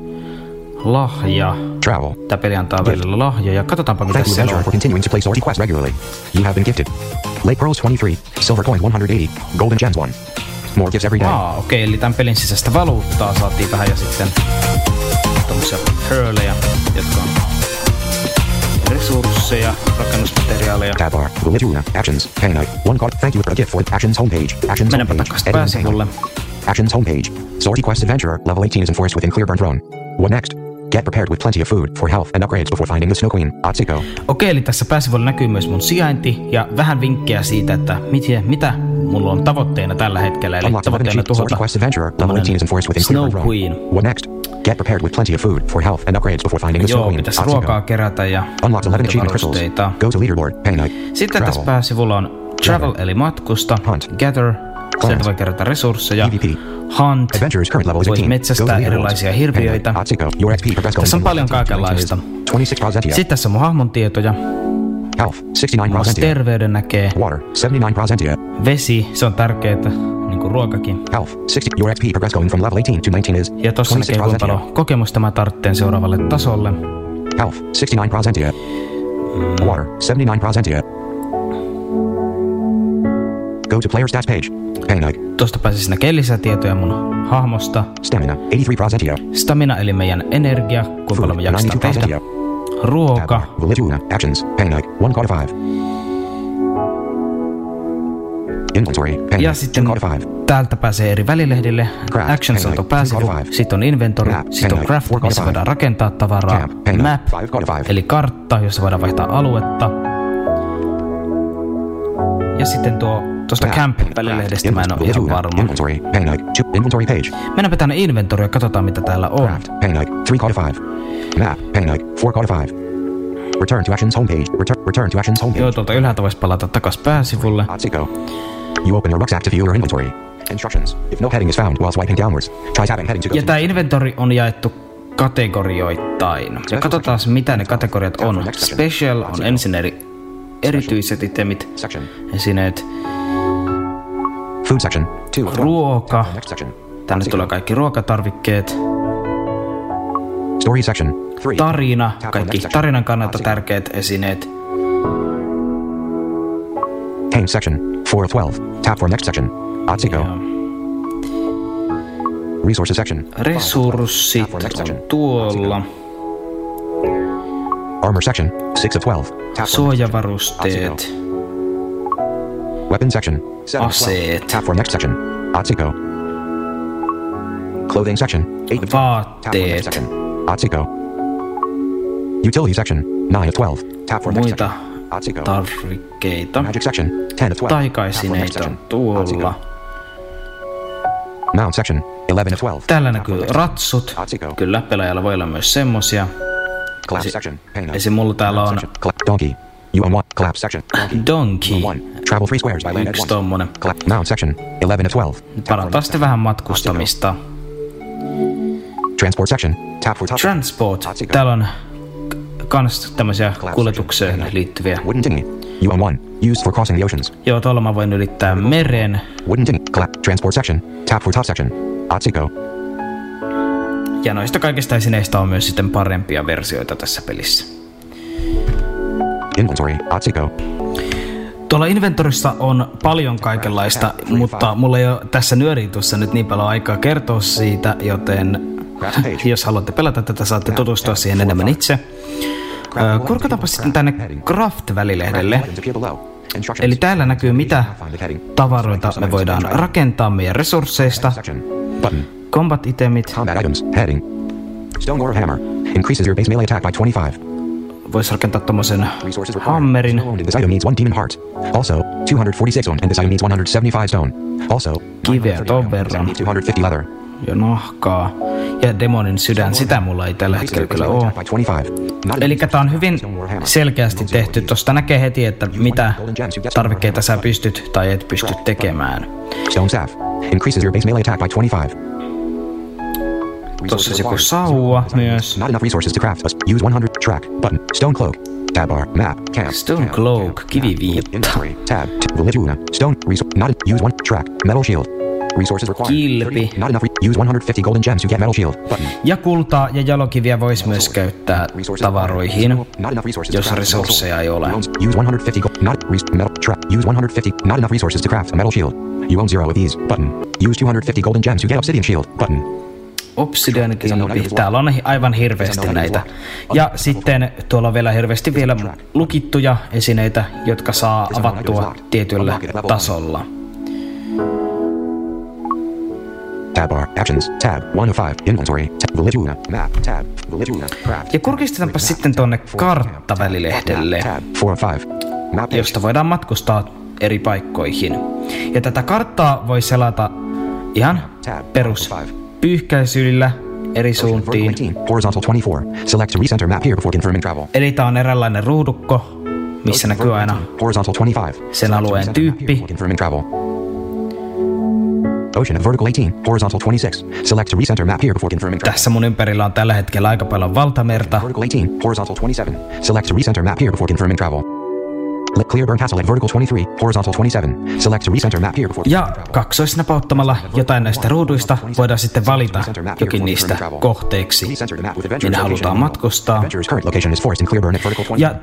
Lahja. Travel. Tää peli antaa välillä lahjoja. Katsotaanpa mitä siellä on. For continuing to play Sword Quest regularly. You have been gifted. Late pearls 23, silver coins 180, golden gems 1. More gifts every day. Okei, eli tämän pelin sisäistä valuuttaa saatiin vähän ja sitten tommosia pearleja, jotka on resursseja, rakennusmateriaaleja. Tab bar, religion, actions, hang out. One card, thank you for a gift for actions homepage. Actions homepage. Mennäänpä takaisin pääsivulle. Actions homepage. Sword Quest Adventurer level 18 is enforced within Clearburn Throne. What next? Get prepared with plenty of food for health and upgrades before finding the Snow Queen. Otsiko. Okei, eli tässä pääsivulla näkyy myös mun sijainti ja vähän vinkkejä siitä, että mitä mulla on tavoitteena tällä hetkellä. Eli tavoitteena tuhota Snow Queen. What next? Get prepared with plenty of food for health and upgrades before finding the Snow Queen. Pitäisi ruokaa kerätä ja varusteita. Go to leaderboard. Sitten tässä pääsivulla on travel eli matkusta, gather. Sieltä voi kerätä resursseja. Hunt. Voit metsästää erilaisia hirviöitä. Tässä on paljon kaikenlaista. Sitten tässä on mun hahmon tietoja. Muassa terveyden näkee. Vesi, se on tärkeetä. Niin kuin ruokakin. Ja tossa näkee kuinka paljon kokemusta mä tarvitsen seuraavalle tasolle. Go to player stats page. Tuosta pääsis näkee lisätietoja mun hahmosta. Stamina eli meidän energia, kuinka paljon me jaksetaan tehdä. Ruoka. Ja sitten täältä pääsee eri välilehdille. Actions on pääsivu, sitten on inventory, sitten on craft, missä voidaan rakentaa tavaraa. Map, eli kartta, jossa voidaan vaihtaa aluetta. Ja sitten tuosta Camp-välilehdestä mä en ole ihan varma. Mennäänpä tänne inventoryyn ja katsotaan mitä täällä on. Joo, tuolta ylhäältä vois palata takas pääsivulle. Ja tää inventory on jaettu kategorioittain. Ja katsotaan mitä ne kategoriat on. Special on ensin erityiset itemit, esineet. Food section. Ruoka. Tänne tulee kaikki ruokatarvikkeet. Story section. Tarina. Kaikki tarinan kannalta tärkeät esineet. Game section. 412. Tap for next section. Otsiko. Resources section. Resurssit on tuolla. Armor section. 6 of 12. Suojavarusteet. Weapon section. Aseet. Tap for next section. Otsiko. Clothing section. 8 of 12. Tap for next section. Otsiko. Utility section. 9 of 12. Tap for next section. Otsiko. Tarvikkeita. Magic section. 10 of 12. Taikaisineita tuolla. Täällä näkyy ratsut. Kyllä, pelaajalla voi olla myös semmosia. Esim. Mulla täällä on Donkey. Yksi tommonen. Parantaa sitten vähän matkustamista. Transport. Täällä on kans tämmöisiä kuljetukseen liittyviä. Joo, tuolla mä voin ylittää meren. Ja noista kaikista esineistä on myös sitten parempia versioita tässä pelissä. Tuolla inventorissa on paljon kaikenlaista, mutta mulla ei ole tässä nyörityssä nyt niin paljon aikaa kertoa siitä, joten jos haluatte pelata tätä, saatte tutustua siihen enemmän itse. Kurkataanpa sitten tänne Craft-välilehdelle. Eli täällä näkyy, mitä tavaroita me voidaan rakentaa meidän resursseista. Combat-itemit. Voisi rakentaa tommosen hammerin. Kiveä ton verran. Ja nahkaa. Ja demonin sydän, sitä mulla ei tällä hetkellä kyllä ole. Elikkä tää on hyvin selkeästi tehty. Tosta näkee heti, että mitä tarvikkeita sä pystyt tai et pysty tekemään. Tossa on joku sauva myös. Stone Cloak, kiviviitta. Kilpi. Ja kultaa ja jalokiviä voisi myös käyttää tavaroihin, jos resursseja ei ole. Obsidian kilpi. Täällä on aivan hirveästi näitä. Ja sitten tuolla on vielä hirveästi vielä lukittuja esineitä, jotka saa avattua tietyllä tasolla. Tab bar, actions, tab, 105, inventory, tab, Villaguna, map, tab, Villaguna, craft. Ja kurkistetaanpa sitten tuonne karttavälilehdelle, josta voidaan matkustaa eri paikkoihin. Ja tätä karttaa voi selata ihan peruspyyhkäisyillä eri suuntiin. Eli tää on eräänlainen ruudukko, missä näkyy aina sen alueen tyyppi. Ocean, vertical 18, horizontal 26. Select a recenter map here before confirming. Tässä mun ympärillä on tällä hetkellä aika paljon valtamerta. Vertical 18, horizontal 27. Select a recenter map here before confirming travel. Let Clearburn Castle at vertical 23, horizontal 27. Select a recenter map here before. Ja kaksoisnapauttamalla jotain näistä ruuduista voidaan sitten valita jokin niistä kohteeksi, minne halutaan matkustaa. Ja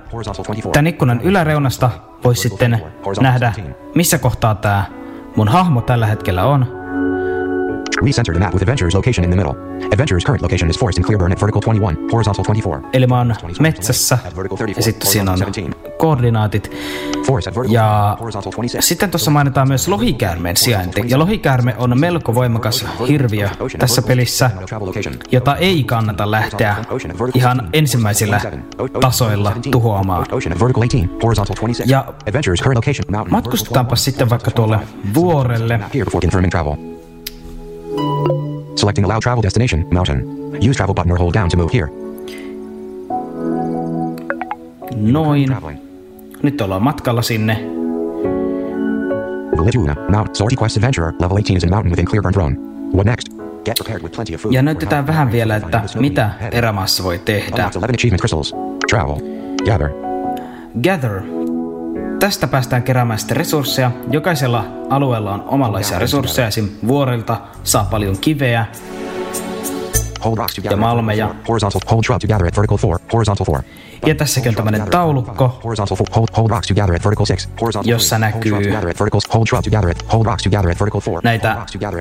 tän ikkunan yläreunasta voisi sitten nähdä, missä kohtaa tää mun hahmo tällä hetkellä on. Recenter the map with Adventure's location in the middle. Adventure's current location is forest in Clearburn at vertical 21, horizontal 24. Eli mä oon metsässä, ja sitten siinä on koordinaatit. Ja sitten tuossa mainitaan myös lohikäärmeen sijainti. Ja lohikäärme on melko voimakas hirviö tässä pelissä, jota ei kannata lähteä ihan ensimmäisillä tasoilla tuhoamaan. Ja matkustetaanpa sitten vaikka tuolle vuorelle. Selecting allow travel destination, mountain. Use travel button or hold down to move here. Noin. Nyt ollaan matkalla sinne. Sword Quest Adventurer, level 18 is a mountain within Clearburn Throne. What next? Get prepared with plenty of food. Ja näytetään vähän vielä, että mitä erämaassa voi tehdä. Travel. Gather. Tästä päästään keräämään sitten resursseja. Jokaisella alueella on omanlaisia resursseja. Esim. Vuorelta saa paljon kiveä ja malmeja. Ja tässäkin on tämmöinen taulukko, jossa näkyy näitä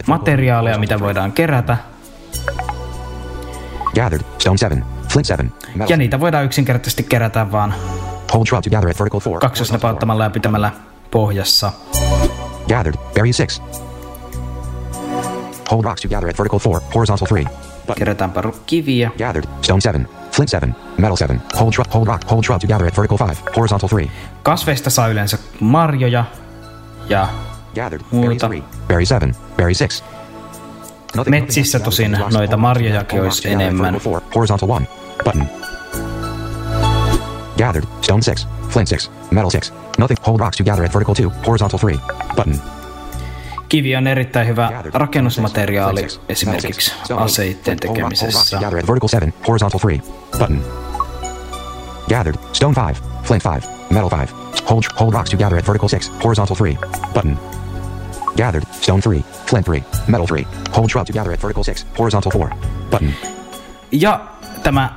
materiaaleja, mitä voidaan kerätä. Ja niitä voidaan yksinkertaisesti kerätä vaan kaksosnapauttamalla ja pitämällä pohjassa. Gathered, bury 6. Hold rocks to gather at vertical 4, horizontal 3. Kerätäänpä kiviä. Gathered, stone 7, flint 7, metal 7. Hold rock to gather at vertical 5, horizontal 3. Kasveista saa yleensä marjoja ja gathered, muuta. Bury 7, bury 6. Metsissä tosin noita marjojakin olisi enemmän. Gathered. Stone 6. Flint 6. Metal 6. Nothing. Hold rocks to gather at vertical 2. Horizontal 3. Button. Kivi on erittäin hyvä rakennusmateriaali esimerkiksi aseitten tekemisessä. Gather at vertical 7. Horizontal 3. Button. Gathered. Stone 5. Flint 5. Metal 5. Hold rocks to gather at vertical 6. Horizontal 3. Button. Gathered. Stone 3. Flint 3. Metal 3. Hold shrub to gather at vertical 6. Horizontal 4. Button. Ja tämä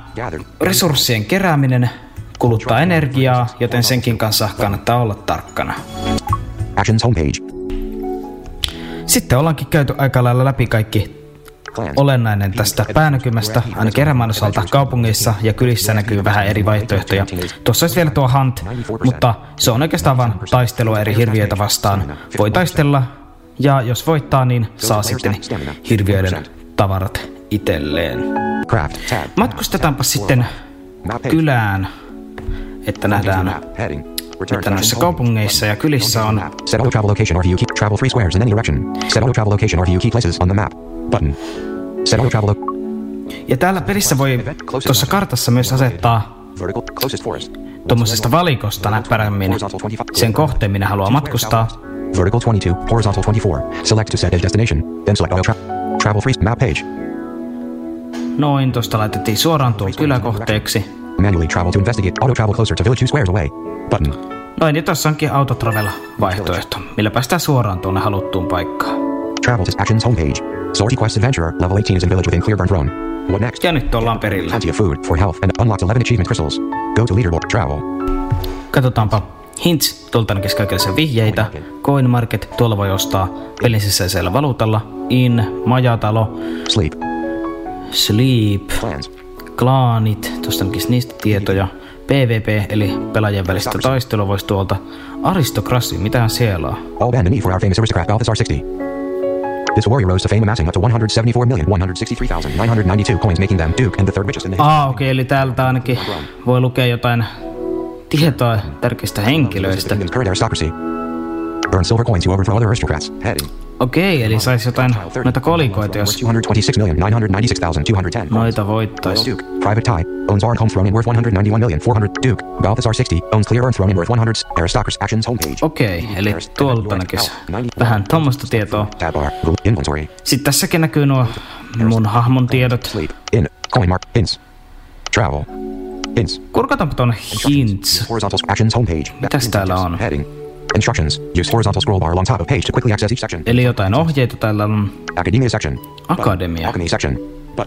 resurssien kerääminen kuluttaa energiaa, joten senkin kanssa kannattaa olla tarkkana. Actions homepage. Sitten ollaankin käyty aika lailla läpi kaikki olennainen tästä päänäkymästä, ainakin erämaan osalta kaupungeissa ja kylissä näkyy vähän eri vaihtoehtoja. Tuossa olisi vielä tuo hunt, mutta se on oikeastaan vain taistelua eri hirviöitä vastaan. Voi taistella ja jos voittaa, niin saa sitten hirviöiden tavarat itselleen. Matkustetaanpa sitten kylään, että nähdään, että noissa kaupungeissa ja kylissä on ja täällä pelissä voi tuossa kartassa myös asettaa tuommoisesta valikosta näppärämmin sen kohteen, minä haluaa matkustaa. Vertical 22, horizontal 24. Select to set a destination, then select travel free map page. Noin, tuosta laitettiin suoraan tuon kyläkohteeksi. Manually travel to investigate. Auto travel closer to village 2 squares away. Button. Noin, ja tossa onkin autotravel-vaihtoehto, millä päästään suoraan tuonne haluttuun paikkaan. Travel to actions homepage. Sword Quest adventurer level 18 is in village within clear-burn throne. What next? Ja nyt ollaan perillä. Plenty of food for health and unlocks 11 achievement crystals. Go to leaderboard travel. Katsotaanpa. Hints, tuolta ainakin kaikenlaisia vihjeitä. Coin market, tuolla voi ostaa pelin sisäisellä valuutalla. In, majatalo. Sleep. Plans. Klaanit, tuosta onkin niistä tietoja. PvP, eli pelaajien välistä taistelua voisi tuolta. Aristokrasi, mitähän siellä on? All banned me for our famous aristocrat Balthazar 60. This warrior rose to fame amassing up to 174,163,992 coins, making them duke and the third richest in the history. Okei, eli täältä ainakin voi lukea jotain tietoa tärkeistä henkilöistä. Burn silver coins you overthrow other aristocrats. Heading. Okei, eli saisi jotain noita kolikoita, jos noita voittaisi. Private Tie owns our home throne in worth 191,400,000. Duke Balthazar 60 owns clear throne in worth 100. Aristocrats actions homepage. Okei, eli tuolta näkisi vähän tommoista tietoa. Sitten tässäkin näkyy nuo mun hahmon tiedot. In coin mark hints. Travel. Hints. Kurkataanpa tuon hints. Mitäs täällä on? Instructions. Use horizontal scroll bar along top of page to quickly access each section. Eli jotain ohjeita täällä on. Academia section. Akademia. Alchemy section.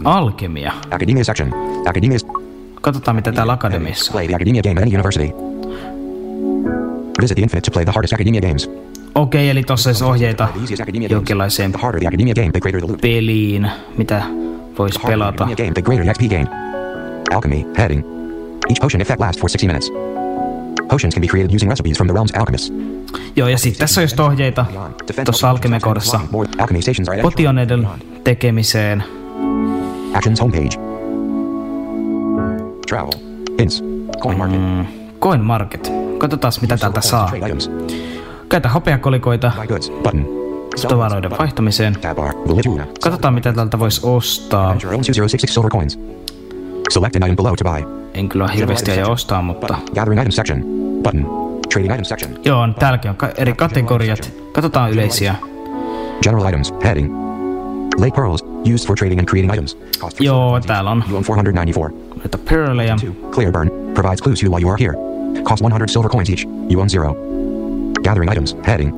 Alkemia. Academia section. Academia. Katsotaan mitä täällä akademiassa. Play the academia game at any university. Visit the infinite to play the hardest academia games. Okei, eli tossa olisi ohjeita jonkinlaiseen peliin, mitä voisi pelata. The greater XP gain. Alchemy heading. Each potion effect lasts for 60 minutes. Potions can be created using recipes from the realm's alchemists. Joo, ja sitten tässä on just ohjeita tuossa alkemia-kohdassa potioneiden tekemiseen. Actions homepage. Travel. Hints. Coin market. Coin market. Katsotaan mitä täältä saa. Käytä hopeakolikoita tavaroiden vaihtamiseen. Katsotaan mitä täältä voisi ostaa. Select an item below to buy. En kyllä hirveästi aja ostaa, mutta... Gathering item section. Button. Trading item section. Joo, täälläkin on eri kategoriat. Katsotaan yleisiä. General items. Heading. Lake pearls. Used for trading and creating items. Joo, täällä on. Näitä pearleja. Clear burn. Provides clues to why you are here. Cost 100 silver coins each. You own 0. Gathering items. Heading.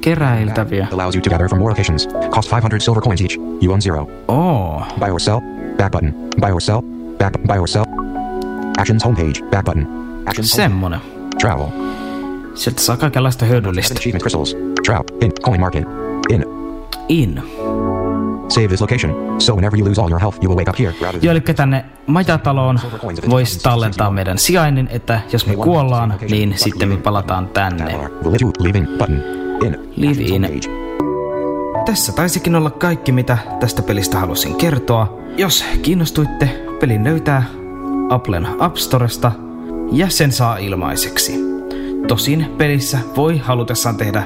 Keräiltäviä. Allows you to gather from more locations. Cost 500 silver coins each. You own 0. Buy or sell. Back button. Buy or sell. Back by yourself. Actions homepage. Back button. Actions. Semmonen. Travel. Sieltä saa kaikenlaista hyödyllistä. Achievement crystals. Travel. In. Coin market. In. In. Save this location. So whenever you lose all your health, you will wake up here. Joo, eli tänne majataloon voisi tallentaa meidän sijainnin, että jos me kuollaan, niin sitten me palataan tänne. Leaving button. In. Leave in. Tässä taisikin olla kaikki, mitä tästä pelistä halusin kertoa. Jos kiinnostuitte, pelin löytää Applen App Storesta ja sen saa ilmaiseksi. Tosin pelissä voi halutessaan tehdä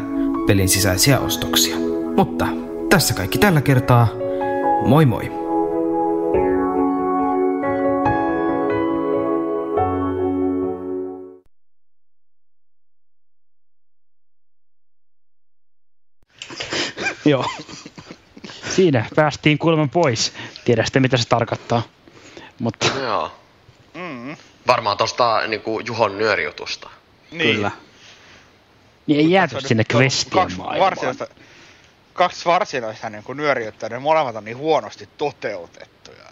pelin sisäisiä ostoksia. Mutta tässä kaikki tällä kertaa. Moi moi! Joo. Siinä päästiin kuulemma pois. Tiedä sitten, mitä se tarkoittaa. Mutta... Joo. Mm. Varmaan tuosta niinku Juhon nyörijutusta. Niin. Kyllä. Niin ei jääty sinne questien maailmaan. Kaksi varsinaista niinku nyörijuutta, ne molemmat on niin huonosti toteutettuja.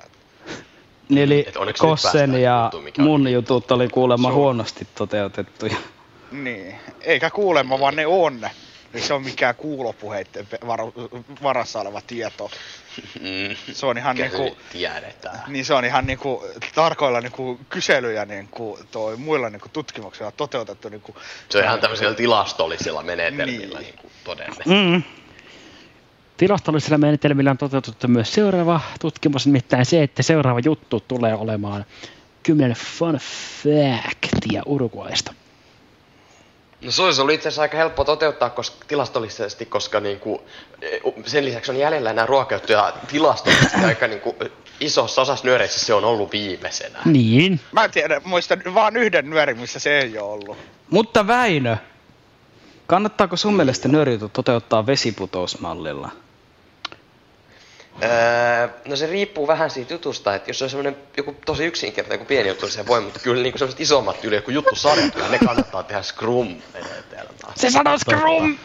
Niin, eli Kossen ja mun jutut oli kuulemma huonosti toteutettuja. Niin. Eikä kuulemma, vaan ne on. Se on mikään kuulopuheiden varassa oleva tieto. Se on ihan niinku tiedetään. Niin se on ihan niinku tarkoilla niinku kyselyjä niinku toi muilla niinku tutkimuksilla toteutettu niinku. Se on ihan tämmöisillä tilastollisilla menetelmillä niinku todennäköisesti. Mm. Tilastollisilla menetelmillä on toteutettu myös seuraava tutkimus, nimittäin se, että seuraava juttu tulee olemaan 10 fun factia Uruguaysta. No se oli itse asiassa aika helppo toteuttaa tilastollisesti, koska niinku, sen lisäksi on jäljellä nämä ruokauttuja tilastollisesti aika niinku, isossa osassa nyöreissä se on ollut viimeisenä. Niin. Mä en tiedä, muistan vaan yhden nyörin, missä se ei ole ollut. Mutta Väinö, kannattaako sun mielestä nyörijutu toteuttaa vesiputousmallilla? No se riippuu vähän siitä jutusta, että jos on semmoinen joku tosi yksinkertainen, joku pieni juttu, se voi, mutta kyllä niin semmoiset isommat yli joku juttu sarjat, ne kannattaa tehdä Scrum-menetelmää. Se sanoo Scrum!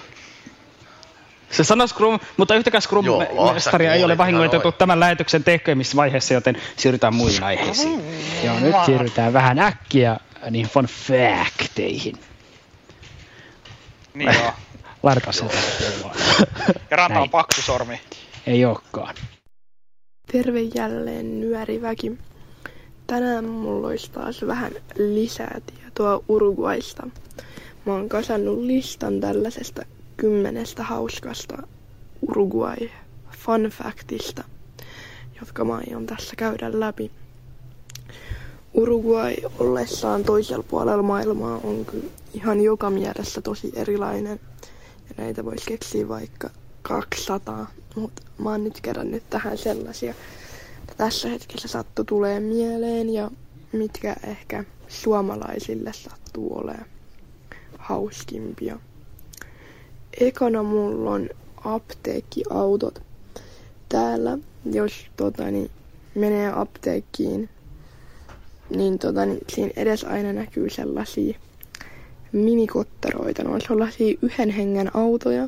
Se sanoo Scrum, mutta yhtäkään Scrum-mestaria ei ole vahingoitettu tämän lähetyksen tekemisessä vaiheessa, joten siirrytään muihin aiheisiin. Joo, nyt siirrytään vähän äkkiä niin fun facteihin. Niin joo. Laitetaan sen. Ja rata on paksusormi. Ei olekaan. Terve jälleen nyöriväki. Tänään mulla olisi taas vähän lisää tietoa Uruguaysta. Mä oon kasannut listan tällaisesta 10 hauskasta Uruguay fun factista, jotka mä aion tässä käydä läpi. Uruguay ollessaan toisella puolella maailmaa on kyllä ihan joka mielessä tosi erilainen. Ja näitä voisi keksiä vaikka 200, mutta mä oon nyt kerännyt tähän sellaisia, että tässä hetkessä sattu tulee mieleen ja mitkä ehkä suomalaisille sattuu olemaan hauskimpia. Ekana mulla on apteekkiautot. Täällä, jos menee apteekkiin, niin siinä edes aina näkyy sellaisia minikotteroita. Ne on sellaisia yhden hengen autoja.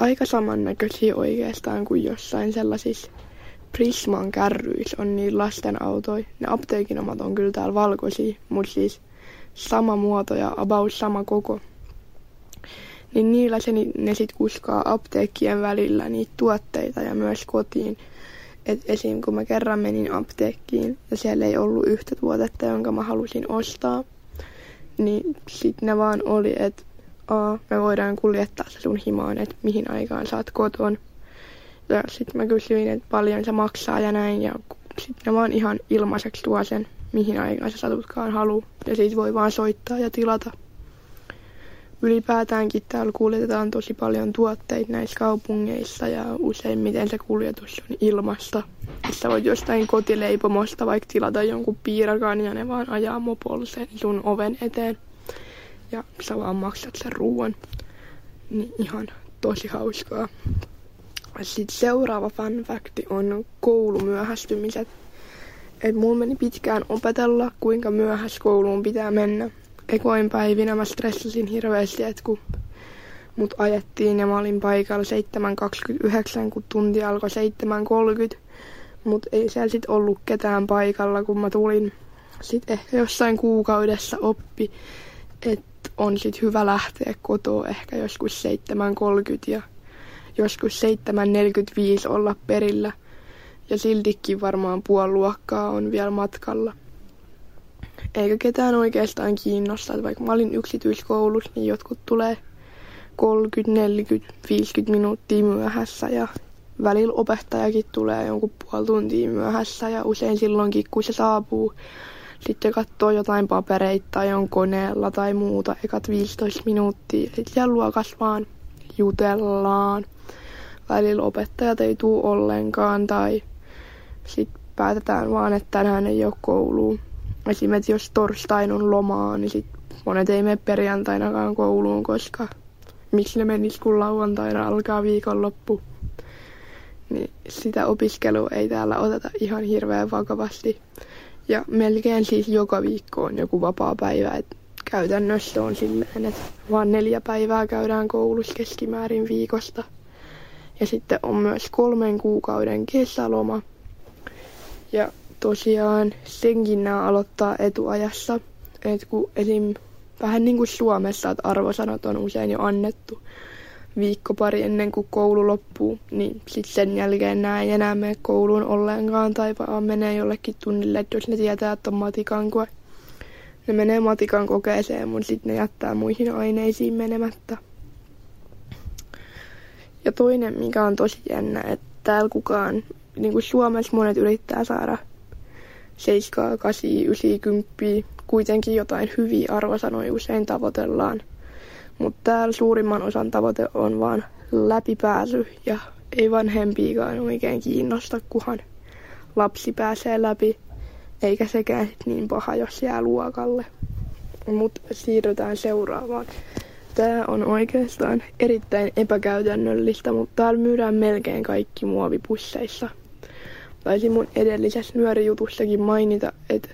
Aika samannäköisiä oikeastaan kuin jossain sellaisissa Prisman kärryissä on niin lasten autoja. Ne apteekin omat on kyllä täällä valkoisia, mutta siis sama muoto ja about sama koko. Niin niillä ne sit kuskaa apteekkien välillä niitä tuotteita ja myös kotiin. Et esim. Kun mä kerran menin apteekkiin ja siellä ei ollut yhtä tuotetta, jonka mä halusin ostaa, niin sit ne vaan oli, että me voidaan kuljettaa se sun himaan, että mihin aikaan saat koton. Ja sit mä kysyin, että paljon se maksaa ja näin. Ja sit ne vaan ihan ilmaiseksi tuo sen, mihin aikaan sä satutkaan haluu. Ja sit voi vaan soittaa ja tilata. Ylipäätäänkin täällä kuljetetaan tosi paljon tuotteita näissä kaupungeissa. Ja useimmiten se kuljetus on ilmasta. Sä voit jostain kotileipomosta vaikka tilata jonkun piirakan ja ne vaan ajaa mopolla sen sun oven eteen. Ja sä vaan maksat sen ruoan. Niin ihan tosi hauskaa. Sitten seuraava fun facti on koulumyöhästymiset. Et mulla meni pitkään opetella, kuinka myöhässä kouluun pitää mennä. Ekoin päivinä mä stressasin hirveästi, että kun mut ajettiin ja mä olin paikalla 7.29, kun tunti alkoi 7.30. Mut ei siellä sit ollut ketään paikalla, kun mä tulin. Sit ehkä jossain kuukaudessa oppi, että on sit hyvä lähteä kotoa ehkä joskus 7.30 ja joskus 7.45 olla perillä. Ja siltikin varmaan puoli luokkaa on vielä matkalla. Eikä ketään oikeastaan kiinnosta, että vaikka mä olin yksityiskoulussa, niin jotkut tulee 30, 40, 50 minuuttia myöhässä. Ja välillä opettajakin tulee jonkun puoli tuntia myöhässä ja usein silloinkin, kun se saapuu. Sitten katsoo jotain papereita tai on koneella tai muuta, ekat 15 minuuttia. Sitten siellä luokassa vaan jutellaan, välillä opettajat ei tule ollenkaan tai sitten päätetään vaan, että tänään ei ole kouluun. Esimerkiksi jos torstain on lomaa, niin sitten monet ei mene perjantainakaan kouluun, koska miksi ne menis kun lauantaina alkaa viikonloppu. Niin sitä opiskelua ei täällä oteta ihan hirveän vakavasti. Ja melkein siis joka viikko on joku vapaa päivä. Et käytännössä on silleen, että vaan 4 päivää käydään koulussa keskimäärin viikosta. Ja sitten on myös 3 kuukauden kesäloma. Ja tosiaan senkin nämä aloittaa etuajassa. Et kun esim. Vähän niin kuin Suomessa, että arvosanat on usein jo annettu viikko pari ennen kuin koulu loppuu, niin sitten sen jälkeen nämä ei enää mene kouluun ollenkaan tai vaan menee jollekin tunnille, että jos ne tietää, että on matikan koe. Ne menee matikan kokeeseen, mutta sitten ne jättää muihin aineisiin menemättä. Ja toinen, mikä on tosi jännä, että täällä kukaan, niin kuin Suomessa monet yrittää saada 7, 8, 9, 10, kuitenkin jotain hyviä arvosanoja usein tavoitellaan. Mutta täällä suurimman osan tavoite on vaan läpipääsy ja ei vanhempiikaan oikein kiinnosta, kunhan lapsi pääsee läpi. Eikä sekään sit niin paha, jos jää luokalle. Mutta siirrytään seuraavaan. Tää on oikeastaan erittäin epäkäytännöllistä, mutta täällä myydään melkein kaikki muovipusseissa. Taisin mun edellisessä nyörijutussakin mainita, että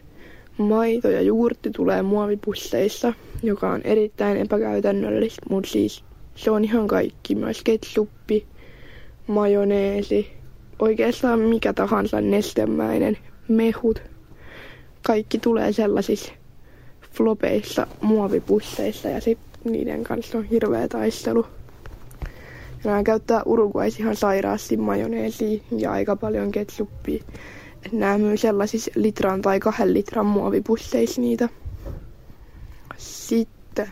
maito ja juurtti tulee muovipusseissa, joka on erittäin epäkäytännöllistä, mutta siis se on ihan kaikki. Myös ketsuppi, majoneesi, oikeastaan mikä tahansa nestemäinen, mehut. Kaikki tulee sellaisissa flopeissa muovipusseissa ja sitten niiden kanssa on hirveä taistelu. Ja nämä käyttää Uruguayssa ihan sairaasti majoneesia ja aika paljon ketsuppia. Nämä myy sellaisissa 1 litran tai 2 litran muovipusseissa niitä. Sitten.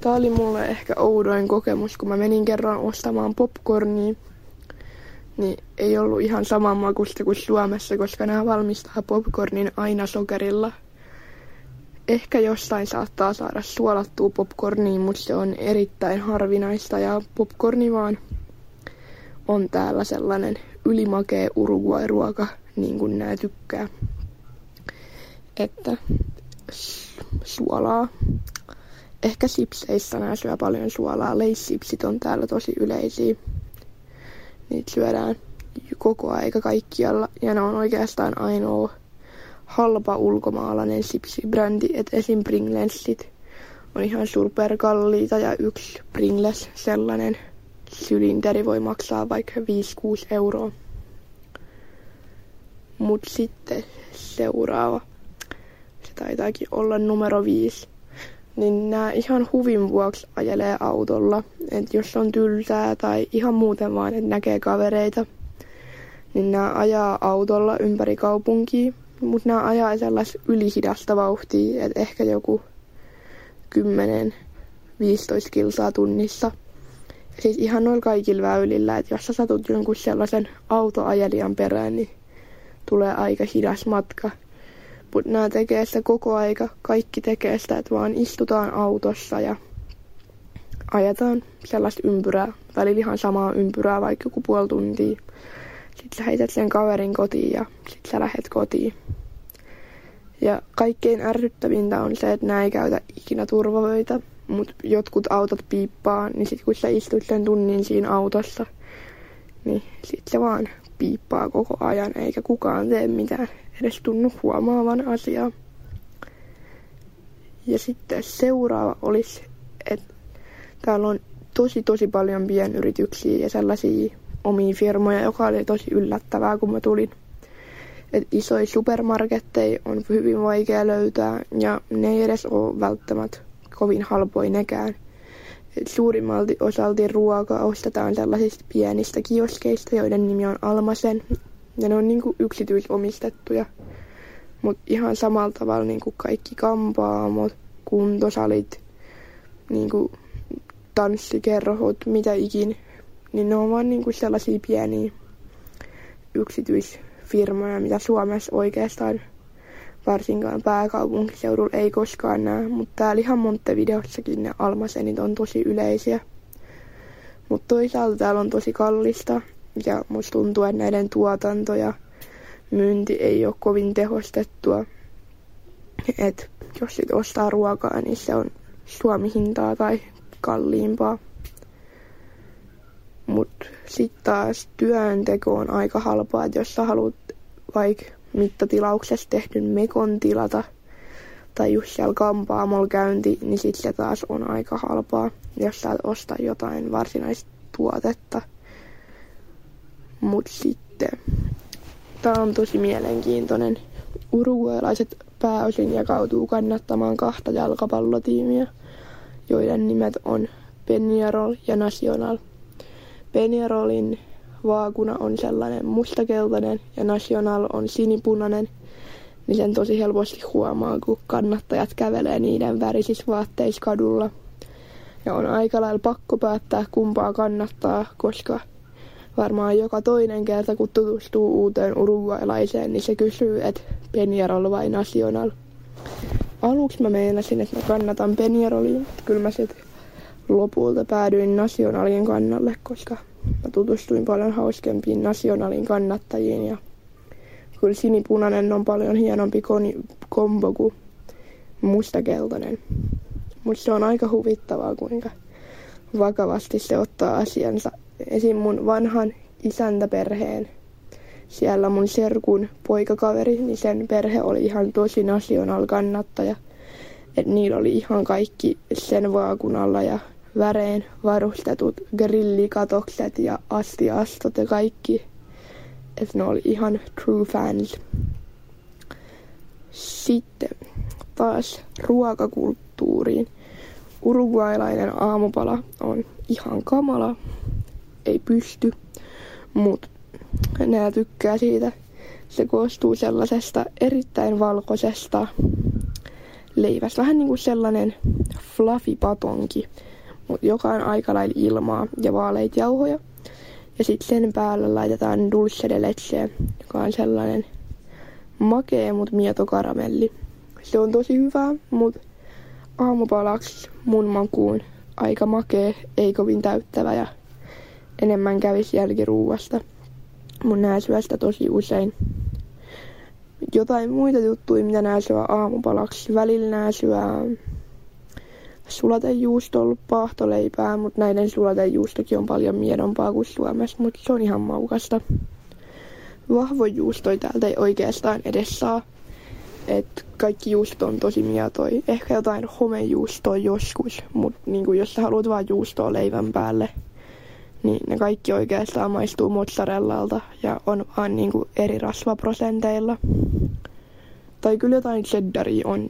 Tämä oli mulle ehkä oudoin kokemus, kun mä menin kerran ostamaan popcornia. Niin ei ollut ihan saman makusta kuin Suomessa, koska nämä valmistaa popcornin aina sokerilla. Ehkä jostain saattaa saada suolattua popcornia, mutta se on erittäin harvinaista ja popcorni vaan on täällä sellainen ylimakea Uruguay-ruoka, niin kuin nämä tykkää. Että suolaa. Ehkä sipseissä nämä syö paljon suolaa. Leissipsit on täällä tosi yleisiä. Niitä syödään koko aika kaikkialla ja ne on oikeastaan ainoa halpa ulkomaalainen sipsibrändi. Että esim. Pringlesit on ihan superkalliita ja yksi Pringles sellainen sylinteri voi maksaa vaikka 5-6 euroa. Mut sitten seuraava, se taitaakin olla numero 5, niin nämä ihan huvin vuoksi ajelee autolla. Et jos on tylsää tai ihan muuten vaan, että näkee kavereita, niin nämä ajaa autolla ympäri kaupunkia. Mutta nämä ajaa sellaista ylihidasta vauhtia, että ehkä joku 10-15 kilsaa tunnissa. Siis ihan noilla kaikilla väylillä, että jos sä satut jonkun sellaisen autoajelijan perään, niin tulee aika hidas matka. Mutta nämä tekee sitä koko aika, kaikki tekee sitä, että vaan istutaan autossa ja ajetaan sellaista ympyrää. Välillä ihan samaa ympyrää, vaikka joku puoli tuntia. Sitten sä heität sen kaverin kotiin ja sitten sä lähet kotiin. Ja kaikkein ärsyttävintä on se, että nämä ei käytä ikinä turvavöitä, mutta jotkut autot piippaa, niin sitten kun sä istut sen tunnin siinä autossa, niin sitten se vaan piippaa koko ajan, eikä kukaan tee mitään edes tunnu huomaavan asiaa. Ja sitten seuraava olisi, että täällä on tosi paljon pienyrityksiä ja sellaisia omia firmoja, joka oli tosi yllättävää, kun mä tulin. Et isoja supermarketteja on hyvin vaikea löytää ja ne ei edes ole välttämättä kovin halpoja nekään. Et suurimmalti osalti ruokaa ostetaan sellaisista pienistä kioskeista, joiden nimi on Almasen. Ja ne on niinku yksityisomistettuja. Mutta ihan samalla tavalla niinku kaikki kampaamot, kuntosalit, niinku tanssikerhot, mitä ikin. Niin ne on vaan niinku sellaisia pieniä yksityisfirmoja, mitä Suomessa oikeastaan varsinkaan pääkaupunkiseudulla ei koskaan näe. Mutta täällä ihan Montevideossakin ne Almasenit on tosi yleisiä. Mutta toisaalta täällä on tosi kallista ja musta tuntuu, että näiden tuotanto ja myynti ei ole kovin tehostettua. Et jos sit ostaa ruokaa, niin se on Suomi-hintaa tai kalliimpaa. Mutta sitten taas työnteko on aika halpaa, että jos sä haluat vaikka mittatilauksessa tehdyn mekon tilata tai just siellä kampaamolla käynti, niin sitten se taas on aika halpaa, jos sä et osta jotain varsinaista tuotetta. Mut sitten, tää on tosi mielenkiintoinen. Uruguailaiset pääosin jakautuu kannattamaan kahta jalkapallotiimiä, joiden nimet on Peñarol ja Nacional. Peñarolin vaakuna on sellainen mustakeltainen ja Nacional on sinipunainen, niin sen tosi helposti huomaa, kun kannattajat kävelee niiden värisissä vaatteissa kadulla. Ja on aika lailla pakko päättää, kumpaa kannattaa, koska varmaan joka toinen kerta, kun tutustuu uuteen uruguailaiseen, niin se kysyy, että Peñarol vai Nacional. Aluksi mä meinasin, että mä kannatan Peñarolia, mutta kyllä mä sitten lopulta päädyin Nacionalin kannalle, koska mä tutustuin paljon hauskempiin Nacionalin kannattajiin. Ja kyllä sinipunainen on paljon hienompi kombo kuin mustakeltainen. Mutta se on aika huvittavaa, kuinka vakavasti se ottaa asiansa. Esim. Mun vanhan isäntäperheen, siellä mun serkun poikakaveri, niin sen perhe oli ihan tosi Nacional-kannattaja. Et niillä oli ihan kaikki sen vaakunalla ja värein varustetut grillikatokset ja astiastot ja kaikki. Et ne oli ihan true fans. Sitten taas ruokakulttuuriin. Uruguailainen aamupala on ihan kamala. Ei pysty, mutta nää tykkää siitä. Se koostuu sellaisesta erittäin valkoisesta leivästä. Vähän niin kuin sellainen fluffy patonki, mutta joka on aika lailla ilmaa ja vaaleita jauhoja. Ja sitten sen päällä laitetaan dulce de leche, joka on sellainen makea, mutta mieto karamelli. Se on tosi hyvää, mutta aamupalaksi mun makuun aika makea, ei kovin täyttävä ja enemmän kävisi jälkiruuasta. Mun nää syö sitä tosi usein. Jotain muita juttuja, mitä nää syö aamupalaksi. Välillä nää syö sulatejuustolla paahtoleipää, mutta näiden sulatejuustokin on paljon miedompaa kuin Suomessa, mutta se on ihan maukasta. Vahvojuustoja täältä ei oikeastaan edes saa. Et kaikki juusto on tosi mietoja. Ehkä jotain homejuustoa joskus, mutta niin jos sä haluat vaan juustoa leivän päälle, niin ne kaikki oikeastaan maistuu mozzarellalta ja on vaan niinku eri rasvaprosenteilla. Tai kyllä jotain cheddaria on,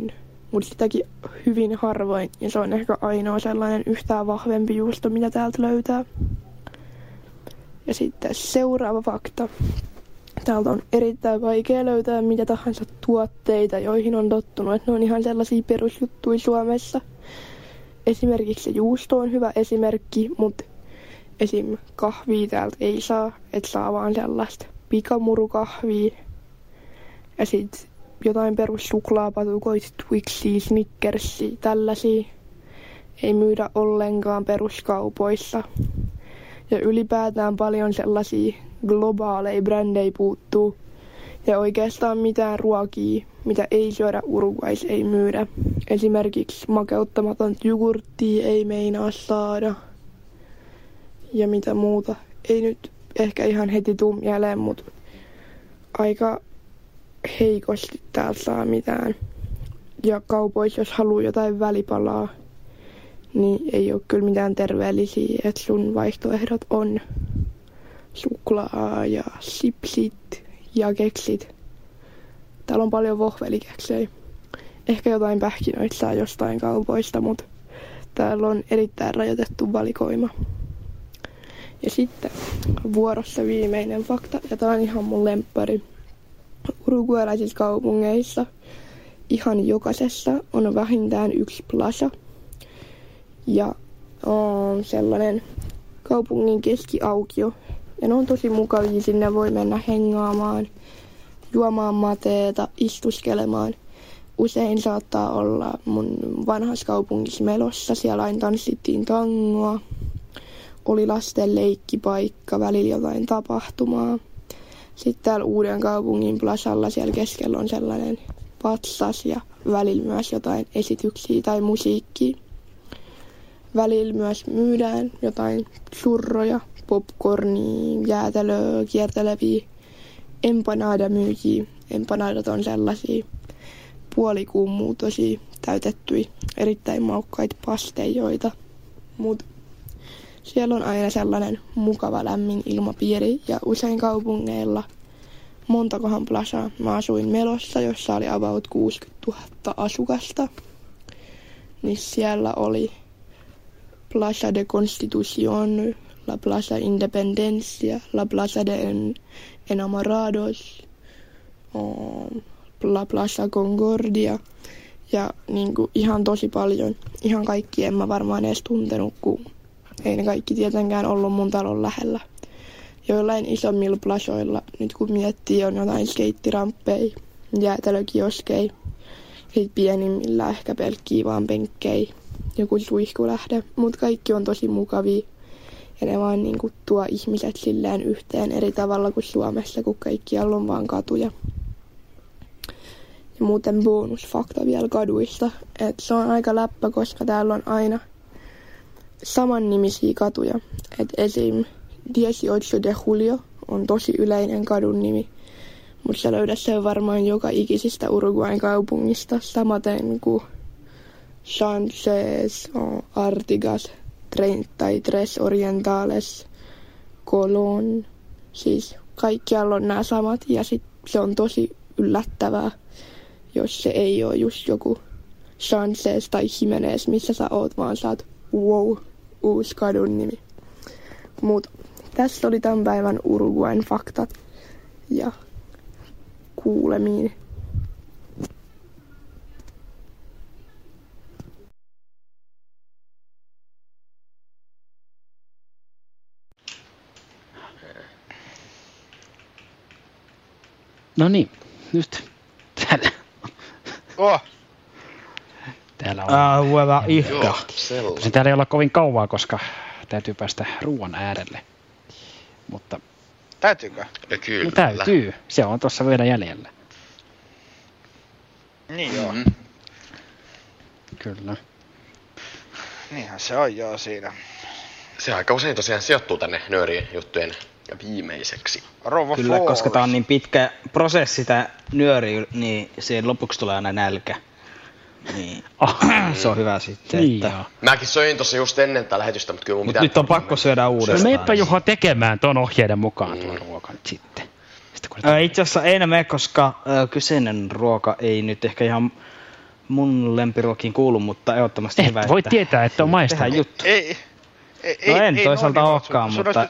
mutta sitäkin hyvin harvoin. Ja se on ehkä ainoa sellainen yhtään vahvempi juusto, mitä täältä löytää. Ja sitten seuraava fakta. Täältä on erittäin vaikea löytää mitä tahansa tuotteita, joihin on tottunut. Että ne on ihan sellaisia perusjuttuja Suomessa. Esimerkiksi se juusto on hyvä esimerkki, mutta esim. Kahvia täältä ei saa, et saa vaan sellaista pikamurukahvia. Ja sit jotain perussuklaapatukoita, Twixia, Snickersia, tällaisia ei myydä ollenkaan peruskaupoissa. Ja ylipäätään paljon sellaisia globaaleja brändejä puuttuu. Ja oikeastaan mitään ruokia, mitä ei syödä Uruguaissa, ei myydä. Esimerkiksi makeuttamaton jogurttia ei meinaa saada. Ja mitä muuta. Ei nyt ehkä ihan heti tuu mieleen, mutta aika heikosti täällä saa mitään. Ja kaupoissa, jos haluaa jotain välipalaa, niin ei ole kyllä mitään terveellisiä. Et sun vaihtoehdot on suklaa ja sipsit ja keksit. Täällä on paljon vohvelikeksejä. Ehkä jotain pähkinöitä saa jostain kaupoista, mutta täällä on erittäin rajoitettu valikoima. Ja sitten vuorossa viimeinen fakta, ja tää on ihan mun lemppari. Uruguailaisissa kaupungeissa ihan jokaisessa on vähintään yksi plaza. Ja on sellainen kaupungin keskiaukio. Ja ne on tosi mukavia, sinne voi mennä hengaamaan, juomaan mateeta, istuskelemaan. Usein saattaa olla mun vanhassa kaupungissa Melossa, siellä aina tanssittiin tangoa. oli lasten leikkipaikka, välillä jotain tapahtumaa. Sitten täällä Uudenkaupungin plasalla siellä keskellä on sellainen patsas ja välillä myös jotain esityksiä tai musiikkia. Välillä myös myydään jotain churroja, popcornia, jäätelöä, kierteleviä empanadamyyjiä. Empanadat on sellaisia puolikuumuutosia täytettyjä, erittäin maukkaita pasteijoita. Mut siellä on aina sellainen mukava lämmin ilmapiiri ja usein kaupungeilla montakohan plasaa. Mä asuin Melossa, jossa oli about 60 000 asukasta. Niin siellä oli Plaza de Constitucion, la Plaza Independencia, la Plaza de Enamorados, la Plaza Concordia. Ja niin kuin ihan tosi paljon. Ihan kaikki en mä varmaan edes tuntenut, kun ei ne kaikki tietenkään ollut mun talon lähellä. Joillain isommilla plasoilla, nyt kun miettii, on jotain skeittiramppeja, jäätelökioskeja. Sitten pienimmillä ehkä pelkkiä vaan penkkejä, joku suihkulähde. Mutta kaikki on tosi mukavia. Ja ne vaan niin kuin tuo ihmiset silleen yhteen eri tavalla kuin Suomessa, kun kaikkialla on vaan katuja. Ja muuten bonusfakta vielä kaduista, että se on aika läppä, koska täällä on aina samannimisiä katuja. Et esim. 18 de Julio on tosi yleinen kadun nimi, mutta sä löydät sen varmaan joka ikisistä Uruguayn kaupungista, samaten kuin Sanchez, Artigas, 33 Orientales, Colón. Siis kaikkialla on nämä samat ja sit se on tosi yllättävää, jos se ei ole just joku Sanchez tai Jimenez, missä sä oot, vaan sä oot wow, uusi kadun nimi. Mut tässä oli tämän päivän Uruguayn faktat ja kuulemiin. No niin, nyt täällä. Täällä on. Hueva ihka. Täällä ei olla kovin kauaa, koska täytyy päästä ruoan äärelle. Mutta täytyykö? Ja kyllä. No, täytyy. Se on tuossa vielä jäljellä. Niin joo. Mm. Kyllä. Niinhän se on joo siinä. Se aika usein tosiaan sijoittuu tänne nööriin juttujen ja viimeiseksi. Rova kyllä, Flores. Koska tää on niin pitkä prosessi tää nyöri, niin siihen lopuksi tulee aina nälkä. Niin. Se on hyvä sitten. Niin, että mäkin söin tossa just ennen tää lähetystä, mutta kyllä mun pitää. Nyt on pakko syödä uudestaan. Meipä Juha tekemään ton ohjeiden mukaan tuon ruokan sitten. Itse asiassa ei mene, koska kyseinen ruoka ei nyt ehkä ihan mun lempiruokiin kuulu, mutta ehdottomasti hyvä. Voi tietää, että on maistanut. Juttu. Ei, no en toisaalta olekaan, mutta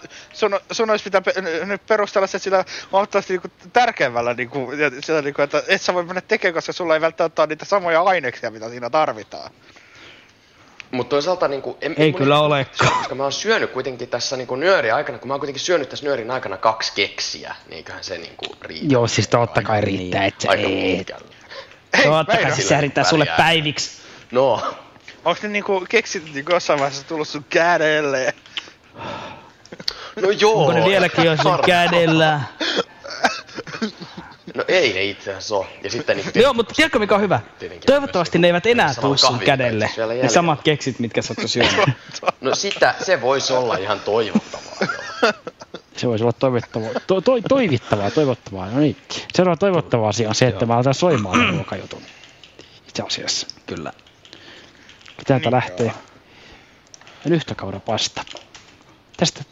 sun olisi pitää nyt perustella se sillä huomattavasti niinku tärkeämmällä, niinku, sillä, niinku, että et sä voi mennä tekemään, koska sulla ei välttämättä ole niitä samoja aineksia, mitä siinä tarvitaan. Mutta toisaalta niinku ei kyllä olekaan. Koska mä oon syönyt kuitenkin tässä niinku nyörin aikana, kun mä oon kuitenkin syönyt tässä nyörin aikana 2 keksiä, niinköhän se niinku riittää. Joo, siis totta kai riittää, että sä eet. Totta kai siis se riittää sulle päiviksi. No. Onks ne niinku keksit niinku jossain vaiheessa tullut sun kädelle? No joo. Onko ne vieläkin jo sun kädellä? No ei ne itse asiassa oo. Ja sitten niinku joo, mutta tiedätkö mikä on hyvä? Toivottavasti ne eivät enää tuu sun kädelle. Ne samat keksit, mitkä sä oot syönyt. No sitä, se vois olla ihan toivottavaa. Se voisi olla toivottavaa. No niin. Seuraava toivottava asia on se, että mä aletaan soimaan ruokajutun. Itse asiassa. Kyllä. Täältä niin lähtee nyhtökaurapasta. Tästä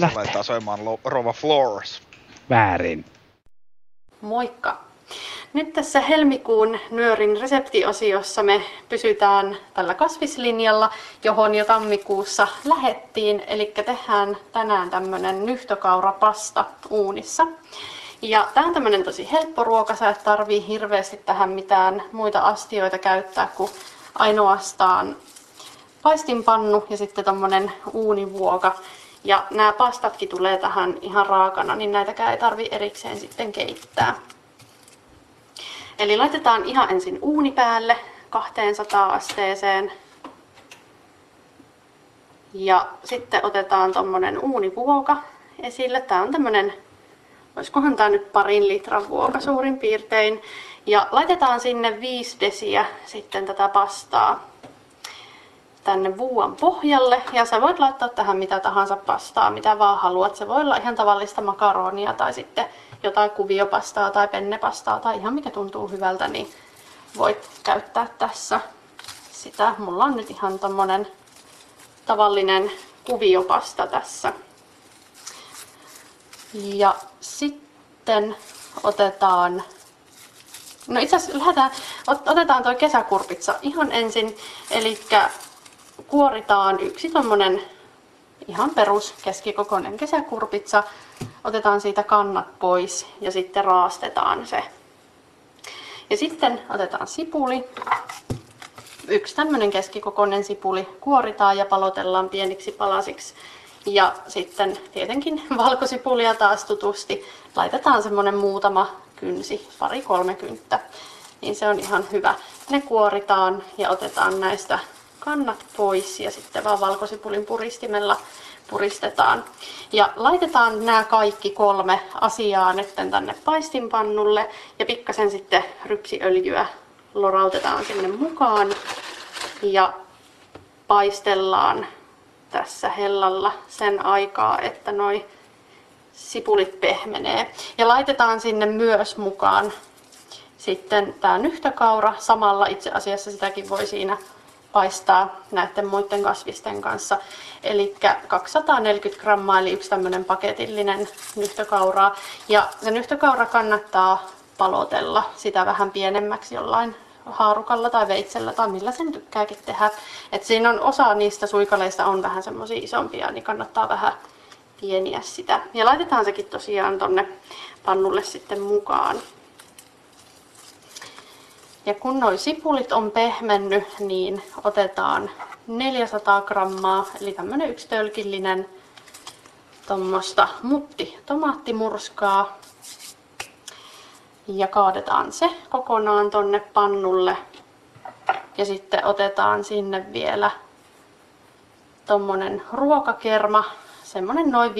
lähtee. Laitetaan soimaan Rova Flores. Väärin. Moikka. Nyt tässä helmikuun nyörin reseptiosiossa me pysytään tällä kasvislinjalla, johon jo tammikuussa lähettiin. Eli tehdään tänään tämmönen nyhtökaurapasta uunissa. Ja tää on tämmönen tosi helppo ruoka, sä et tarvii hirveästi tähän mitään muita astioita käyttää kuin ainoastaan paistinpannu ja sitten tommonen uunivuoka. Ja nämä pastatkin tulee tähän ihan raakana, niin näitäkään ei tarvi erikseen sitten keittää. Eli laitetaan ihan ensin uuni päälle 200 asteeseen. Ja sitten otetaan tuommoinen uunivuoka esille. Tämä on tämmöinen, olisikohan tämä nyt 2 litran vuoka suurin piirtein. Ja laitetaan sinne 5 desiä sitten tätä pastaa tänne vuuan pohjalle. Ja sä voit laittaa tähän mitä tahansa pastaa, mitä vaan haluat. Se voi olla ihan tavallista makaronia tai sitten jotain kuviopastaa tai pennepastaa tai ihan mikä tuntuu hyvältä, niin voit käyttää tässä sitä. Mulla on nyt ihan tommonen tavallinen kuviopasta tässä. Ja sitten otetaan, no itse asiassa otetaan toi kesäkurpitsa ihan ensin, eli kuoritaan yksi tommonen ihan perus keskikokoinen kesäkurpitsa, otetaan siitä kannat pois ja sitten raastetaan se. Ja sitten otetaan sipuli, 1 tämmönen keskikokoinen sipuli, kuoritaan ja palotellaan pieniksi palasiksi. Ja sitten tietenkin valkosipulia taas tutusti laitetaan semmonen muutama kynsi, 2-3 kynttä, niin se on ihan hyvä. Ne kuoritaan ja otetaan näistä kannat pois ja sitten vaan valkosipulin puristimella puristetaan. Ja laitetaan nämä kaikki 3 asiaa nyt tänne paistinpannulle ja pikkasen sitten rypsiöljyä lorautetaan sinne mukaan ja paistellaan tässä hellalla sen aikaa, että noi sipulit pehmenee. Ja laitetaan sinne myös mukaan sitten tää nyhtökaura samalla, itse asiassa sitäkin voi siinä paistaa näiden muiden kasvisten kanssa. Eli 240 grammaa eli 1 tämmönen paketillinen nyhtökauraa. Ja se nyhtökaura kannattaa palotella sitä vähän pienemmäksi jollain haarukalla tai veitsellä tai millä sen tykkääkin tehdä. Et siinä on osa niistä suikaleista on vähän semmosia isompia, niin kannattaa vähän pieniä sitä. Ja laitetaan sekin tosiaan tonne pannulle sitten mukaan. Ja kun noi sipulit on pehmennyt, niin otetaan 400 grammaa, eli tämmönen 1 tölkillinen tommosta tomaattimurskaa. Ja kaadetaan se kokonaan tonne pannulle. Ja sitten otetaan sinne vielä tommonen ruokakerma, semmonen noin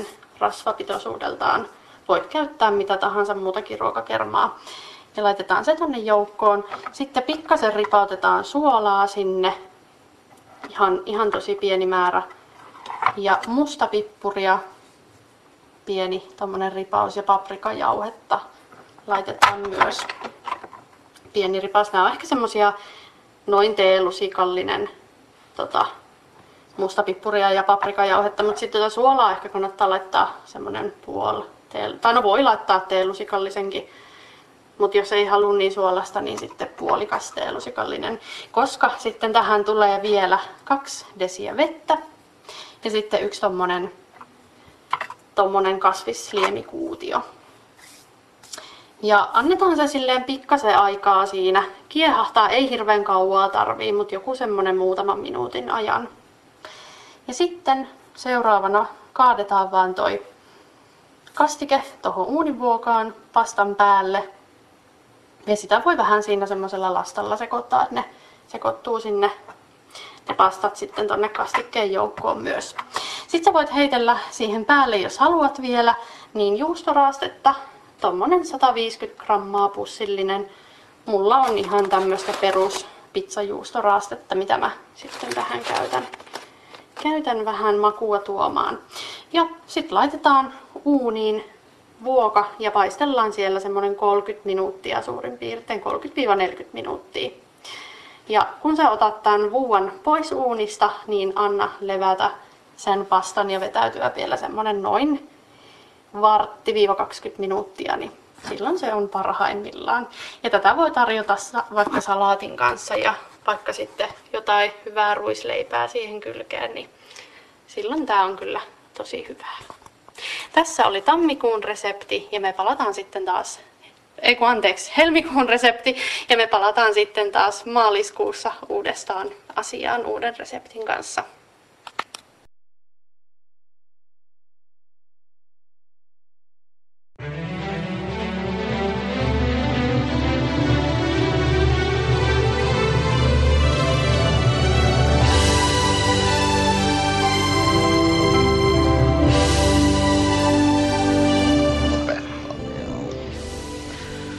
15% rasvapitoisuudeltaan. Voit käyttää mitä tahansa muutakin ruokakermaa. Ja laitetaan se tonne joukkoon. Sitten pikkasen ripautetaan suolaa sinne. Ihan tosi pieni määrä. Ja mustapippuria. Pieni tommonen ripaus ja paprikajauhetta laitetaan myös. Pieni ripaus. Nämä on ehkä semmosia noin teelusikallinen mustapippuria ja paprikajauhetta, mutta sitten suolaa ehkä kannattaa laittaa semmonen tai no voi laittaa teelusikallisenkin. Mutta jos ei halua niin suolasta, niin sitten puolikas teelusikallinen. Koska sitten tähän tulee vielä 2 desiä vettä ja sitten 1 tommonen kasvisliemikuutio. Ja annetaan se silleen pikkasen aikaa siinä kiehahtaa, ei hirveän kauaa tarvii, mutta joku semmonen muutaman minuutin ajan. Ja sitten seuraavana kaadetaan vaan toi kastike tohon uunivuokaan pastan päälle. Ja sitä voi vähän siinä semmoisella lastalla sekoittaa, että ne sekoittuu sinne ne pastat sitten tonne kastikkeen joukkoon myös. Sitten sä voit heitellä siihen päälle, jos haluat vielä, niin juustoraastetta, tommonen 150 grammaa pussillinen. Mulla on ihan tämmöstä perus pizzajuustoraastetta, mitä mä sitten tähän käytän vähän makua tuomaan. Ja sit laitetaan uuniin vuoka ja paistellaan siellä semmonen 30 minuuttia suurin piirtein, 30-40 minuuttia. Ja kun sä otat tämän vuuan pois uunista, niin anna levätä sen pastan ja vetäytyä vielä semmonen noin 15–20 minuuttia, niin silloin se on parhaimmillaan. Ja tätä voi tarjota vaikka salaatin kanssa ja vaikka sitten jotain hyvää ruisleipää siihen kylkeen, niin silloin tää on kyllä tosi hyvää. Tässä oli tammikuun resepti ja me palataan sitten taas, helmikuun resepti ja me palataan sitten taas maaliskuussa uudestaan asiaan uuden reseptin kanssa.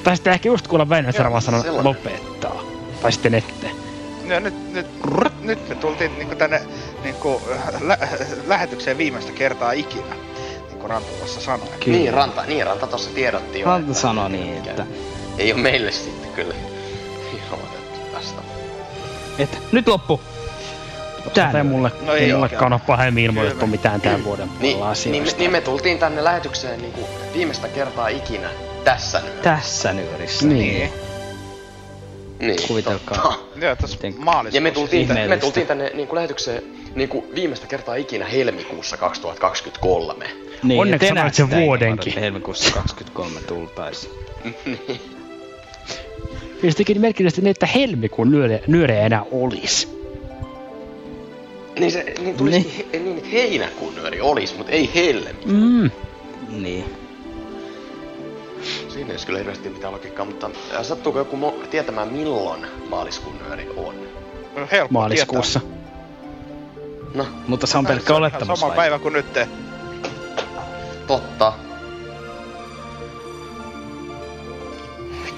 Tai sitten ehkä just kuulla Väinö-Sarva joo, sanon sellainen. Lopettaa. Tai sitten ette. No nyt me tultiin niinku tänne niinku lähetykseen viimeistä kertaa ikinä. Niinku Ranta tuossa sanoi. Niin Ranta tuossa tiedotti jo. Ranta sanoi niin, että... Ei oo meille sitten kyllä. Että nyt loppu! Tää ei mullekaan oo pahemmin ilmoitettu mitään tämän vuoden puolella asioista. Niin me tultiin tänne lähetykseen niinku viimeistä kertaa ikinä. Tässä nyörissä. Niin. Kuvitelkaa. Joo, tässä maaliskuussa. Ja me tultiin tänne niinku lähetykseen niinku viimeistä kertaa ikinä helmikuussa 2023. Niin, onneksi sanoit sen vuodenkin. Helmikuussa 2023 tultais. Niin. Pistikin merkillisesti niin, että helmikuun nyörejä enää olis. Niin se, niin tulisi niin heinäkuun nyöri olis, mut ei helmikuun. Niin. Siinä ei olisi kyllä hirveästi mitään logiikkaa, mutta sattuuko joku tietämään milloin maaliskuun nyöri on? No helppo maaliskuussa. Tietää. No, mutta se on pelkkä olettamus. Sama päivä kuin nyt. Totta.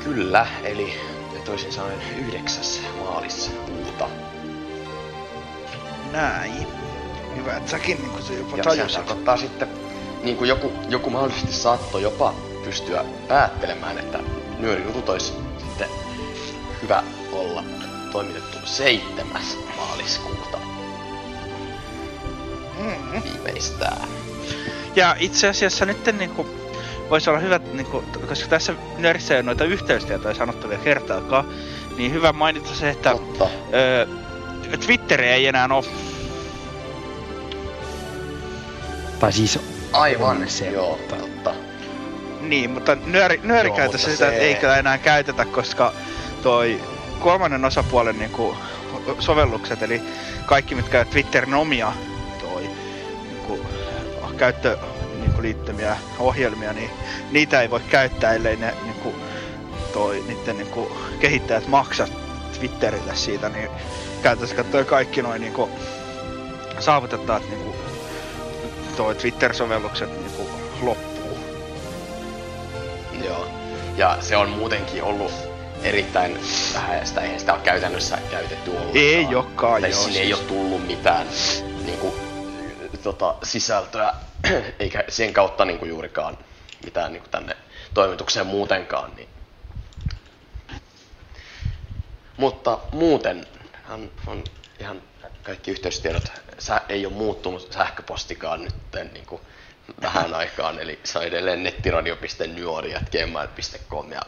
Kyllä, eli toisin sanoen 9. maaliskuuta. Näin. Hyvä, et säkin niinku se jopa tajusit. Ja se tarkoittaa sitten, niinku joku mahdollisesti saattoi jopa pystyä päättelemään, että nyörijutut olisi sitten hyvä olla toimitettu 7. maaliskuuta. Viimeistään. Ja itse asiassa nytten niinku voisi olla hyvä, niinku, koska tässä nyörissä ei ole noita yhteystietoja sanottavia kertaakaan, niin hyvä mainita se, että Twitteriä ei enää ole. Tai siis aivan se, joo, totta. Niin, mutta nyörikäytössä sitä ei kyllä enää käytetä, koska toi kolmannen osapuolen niinku sovellukset, eli kaikki mitkä Twitterin omia toi niinku liittymiä ohjelmia, niin niitä ei voi käyttää, ellei ne niinku toi niitten niinku kehittäjät maksa Twitterille siitä, niin käytännössä kattoi kaikki noin niinku saavutettavat niinku toi Twitter-sovellukset niinku loppuu. Joo. Ja se on muutenkin ollut erittäin vähäistä, eihän sitä ole käytännössä käytetty ollenkaan. Ei olekaan, joo. Siis... ei ole tullut mitään niinku sisältöä, eikä sen kautta niinku juurikaan mitään niinku tänne toimitukseen muutenkaan. Niin. Mutta muutenhan on ihan kaikki yhteystiedot. Ei ole muuttunut sähköpostikaan nytten niinku vähän aikaan, eli se on edelleen nettiradio.nyori@gmail.com ja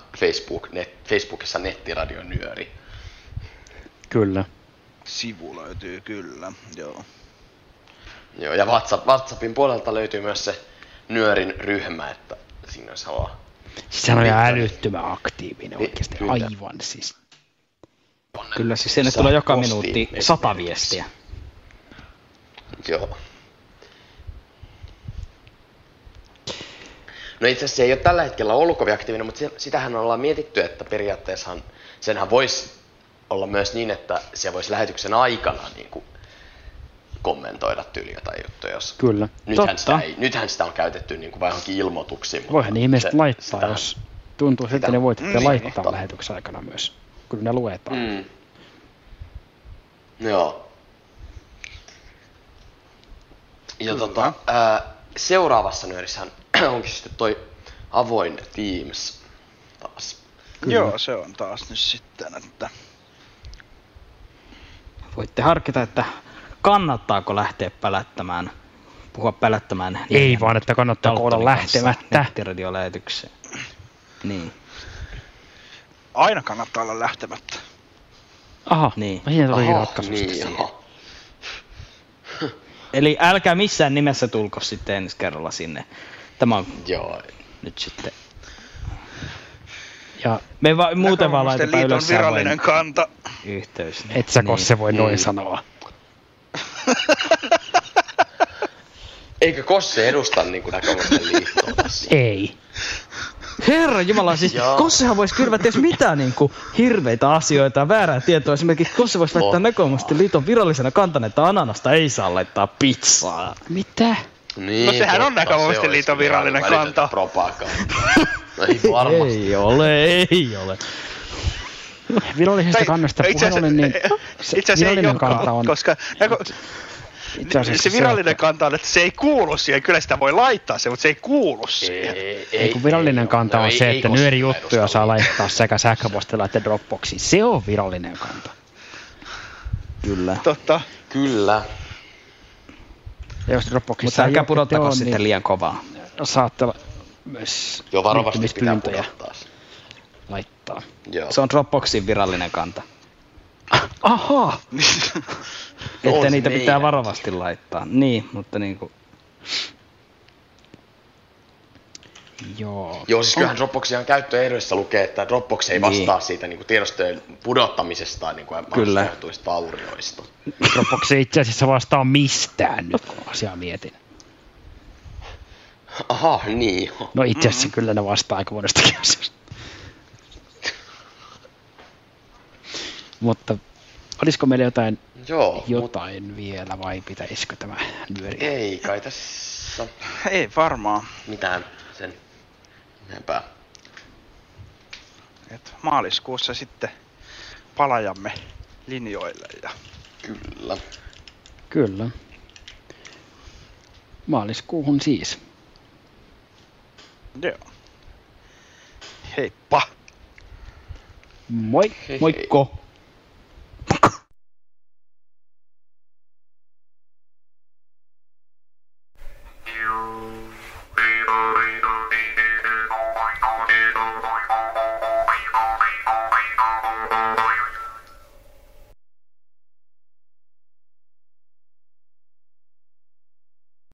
Facebookissa nettiradio-nyöri. Kyllä. Sivu löytyy kyllä, joo. Joo, ja WhatsAppin puolelta löytyy myös se nyörin ryhmä, että siinä jos haluaa... Siis sehän on ihan älyttömän aktiivinen oikeesti, aivan siis. Kyllä siis sinne tulee joka minuutti 100 viestiä. Joo. No itse asiassa ei ole tällä hetkellä ollut kovin aktiivinen, mutta sitähän ollaan mietitty, että periaatteessahan senhän voisi olla myös niin, että siellä voisi lähetyksen aikana niin kuin kommentoida tyyliä tai juttuja, jos... Kyllä, nythän sitä on käytetty niin kuin vaihankin ilmoituksiin. Voihan ihmiset laittaa, jos tuntuu siltä, ne voitatte laittaa totta. Lähetyksen aikana myös. Kyllä ne luetaan. Joo. Ja seuraavassa nyörissähän onkin sitten toi avoin Teams taas. Kyllä. Joo, se on taas nyt sitten, että... Voitte harkita, että kannattaako lähteä pelättämään, puhua pelättämään... Ei vaan, että kannattaako olla lähtemättä. ...nettiradiolähetykseen. Niin. Aina kannattaa olla lähtemättä. Aha, niin. Eli älkää missään nimessä tulko sitten ensi kerralla sinne. Tämä on nyt sitten. Ja me muuten vaan laitetaan ylös virallinen kanta. Yhteys. Niin. Et sä Kosse voi noin sanoa. Eikö Kosse edusta niinku Näkövammaisten liittoa tässä? Ei. Herra jumala, siis Kossehan voisi kylvätä jos mitään niinku hirveitä asioita, väärää tietoa. Esimerkiksi Kosse voisi laittaa Näkövammaisten liiton virallisena kantana, että ananasta ei saa laittaa pizzaa. Mitä? Niin, no sehän on Näkövammaisten liiton virallinen kanta. Ei varmasti. Ei ole. Virallisesta kannasta puheen ollen, niin virallinen kanta on... Koska, se virallinen kanta on, että se ei kuulu siihen. Kyllä sitä voi laittaa se, mutta se ei kuulu siihen. Kun virallinen kanta on se, että nyöri juttuja saa laittaa sekä sähköpostilla että Dropboxiin. Se on virallinen kanta. Kyllä. Totta. Kyllä. Ja jos Dropboxissa ei ole teon, sitten liian kovaa. Saatte myös liittymispyyntöjä laittaa. Joo. Se on Dropboxin virallinen kanta. Aha! Että niitä meidän pitää varovasti laittaa. Niin, mutta niinku... Joo, siis kyllähän Dropboxian käyttöehdoissa lukee, että Dropbox ei vastaa siitä niinku tiedostojen pudottamisesta tai niinku mahdollista vaurioista. Dropbox ei itse asiassa vastaa mistään nyt, kun asiaa mietin. Aha, niin. No itse asiassa kyllä ne vastaa aika monestakin asiasta. Mutta olisiko meillä jotain, vielä vai pitäisikö tämä nyöri? Ei kai tässä. Ei varmaan. Mitään sen enempää. Et maaliskuussa sitten palajamme linjoille. Ja... Kyllä. Maaliskuuhun siis. Joo. Heippa. Moi. Hei, moikko. Hei.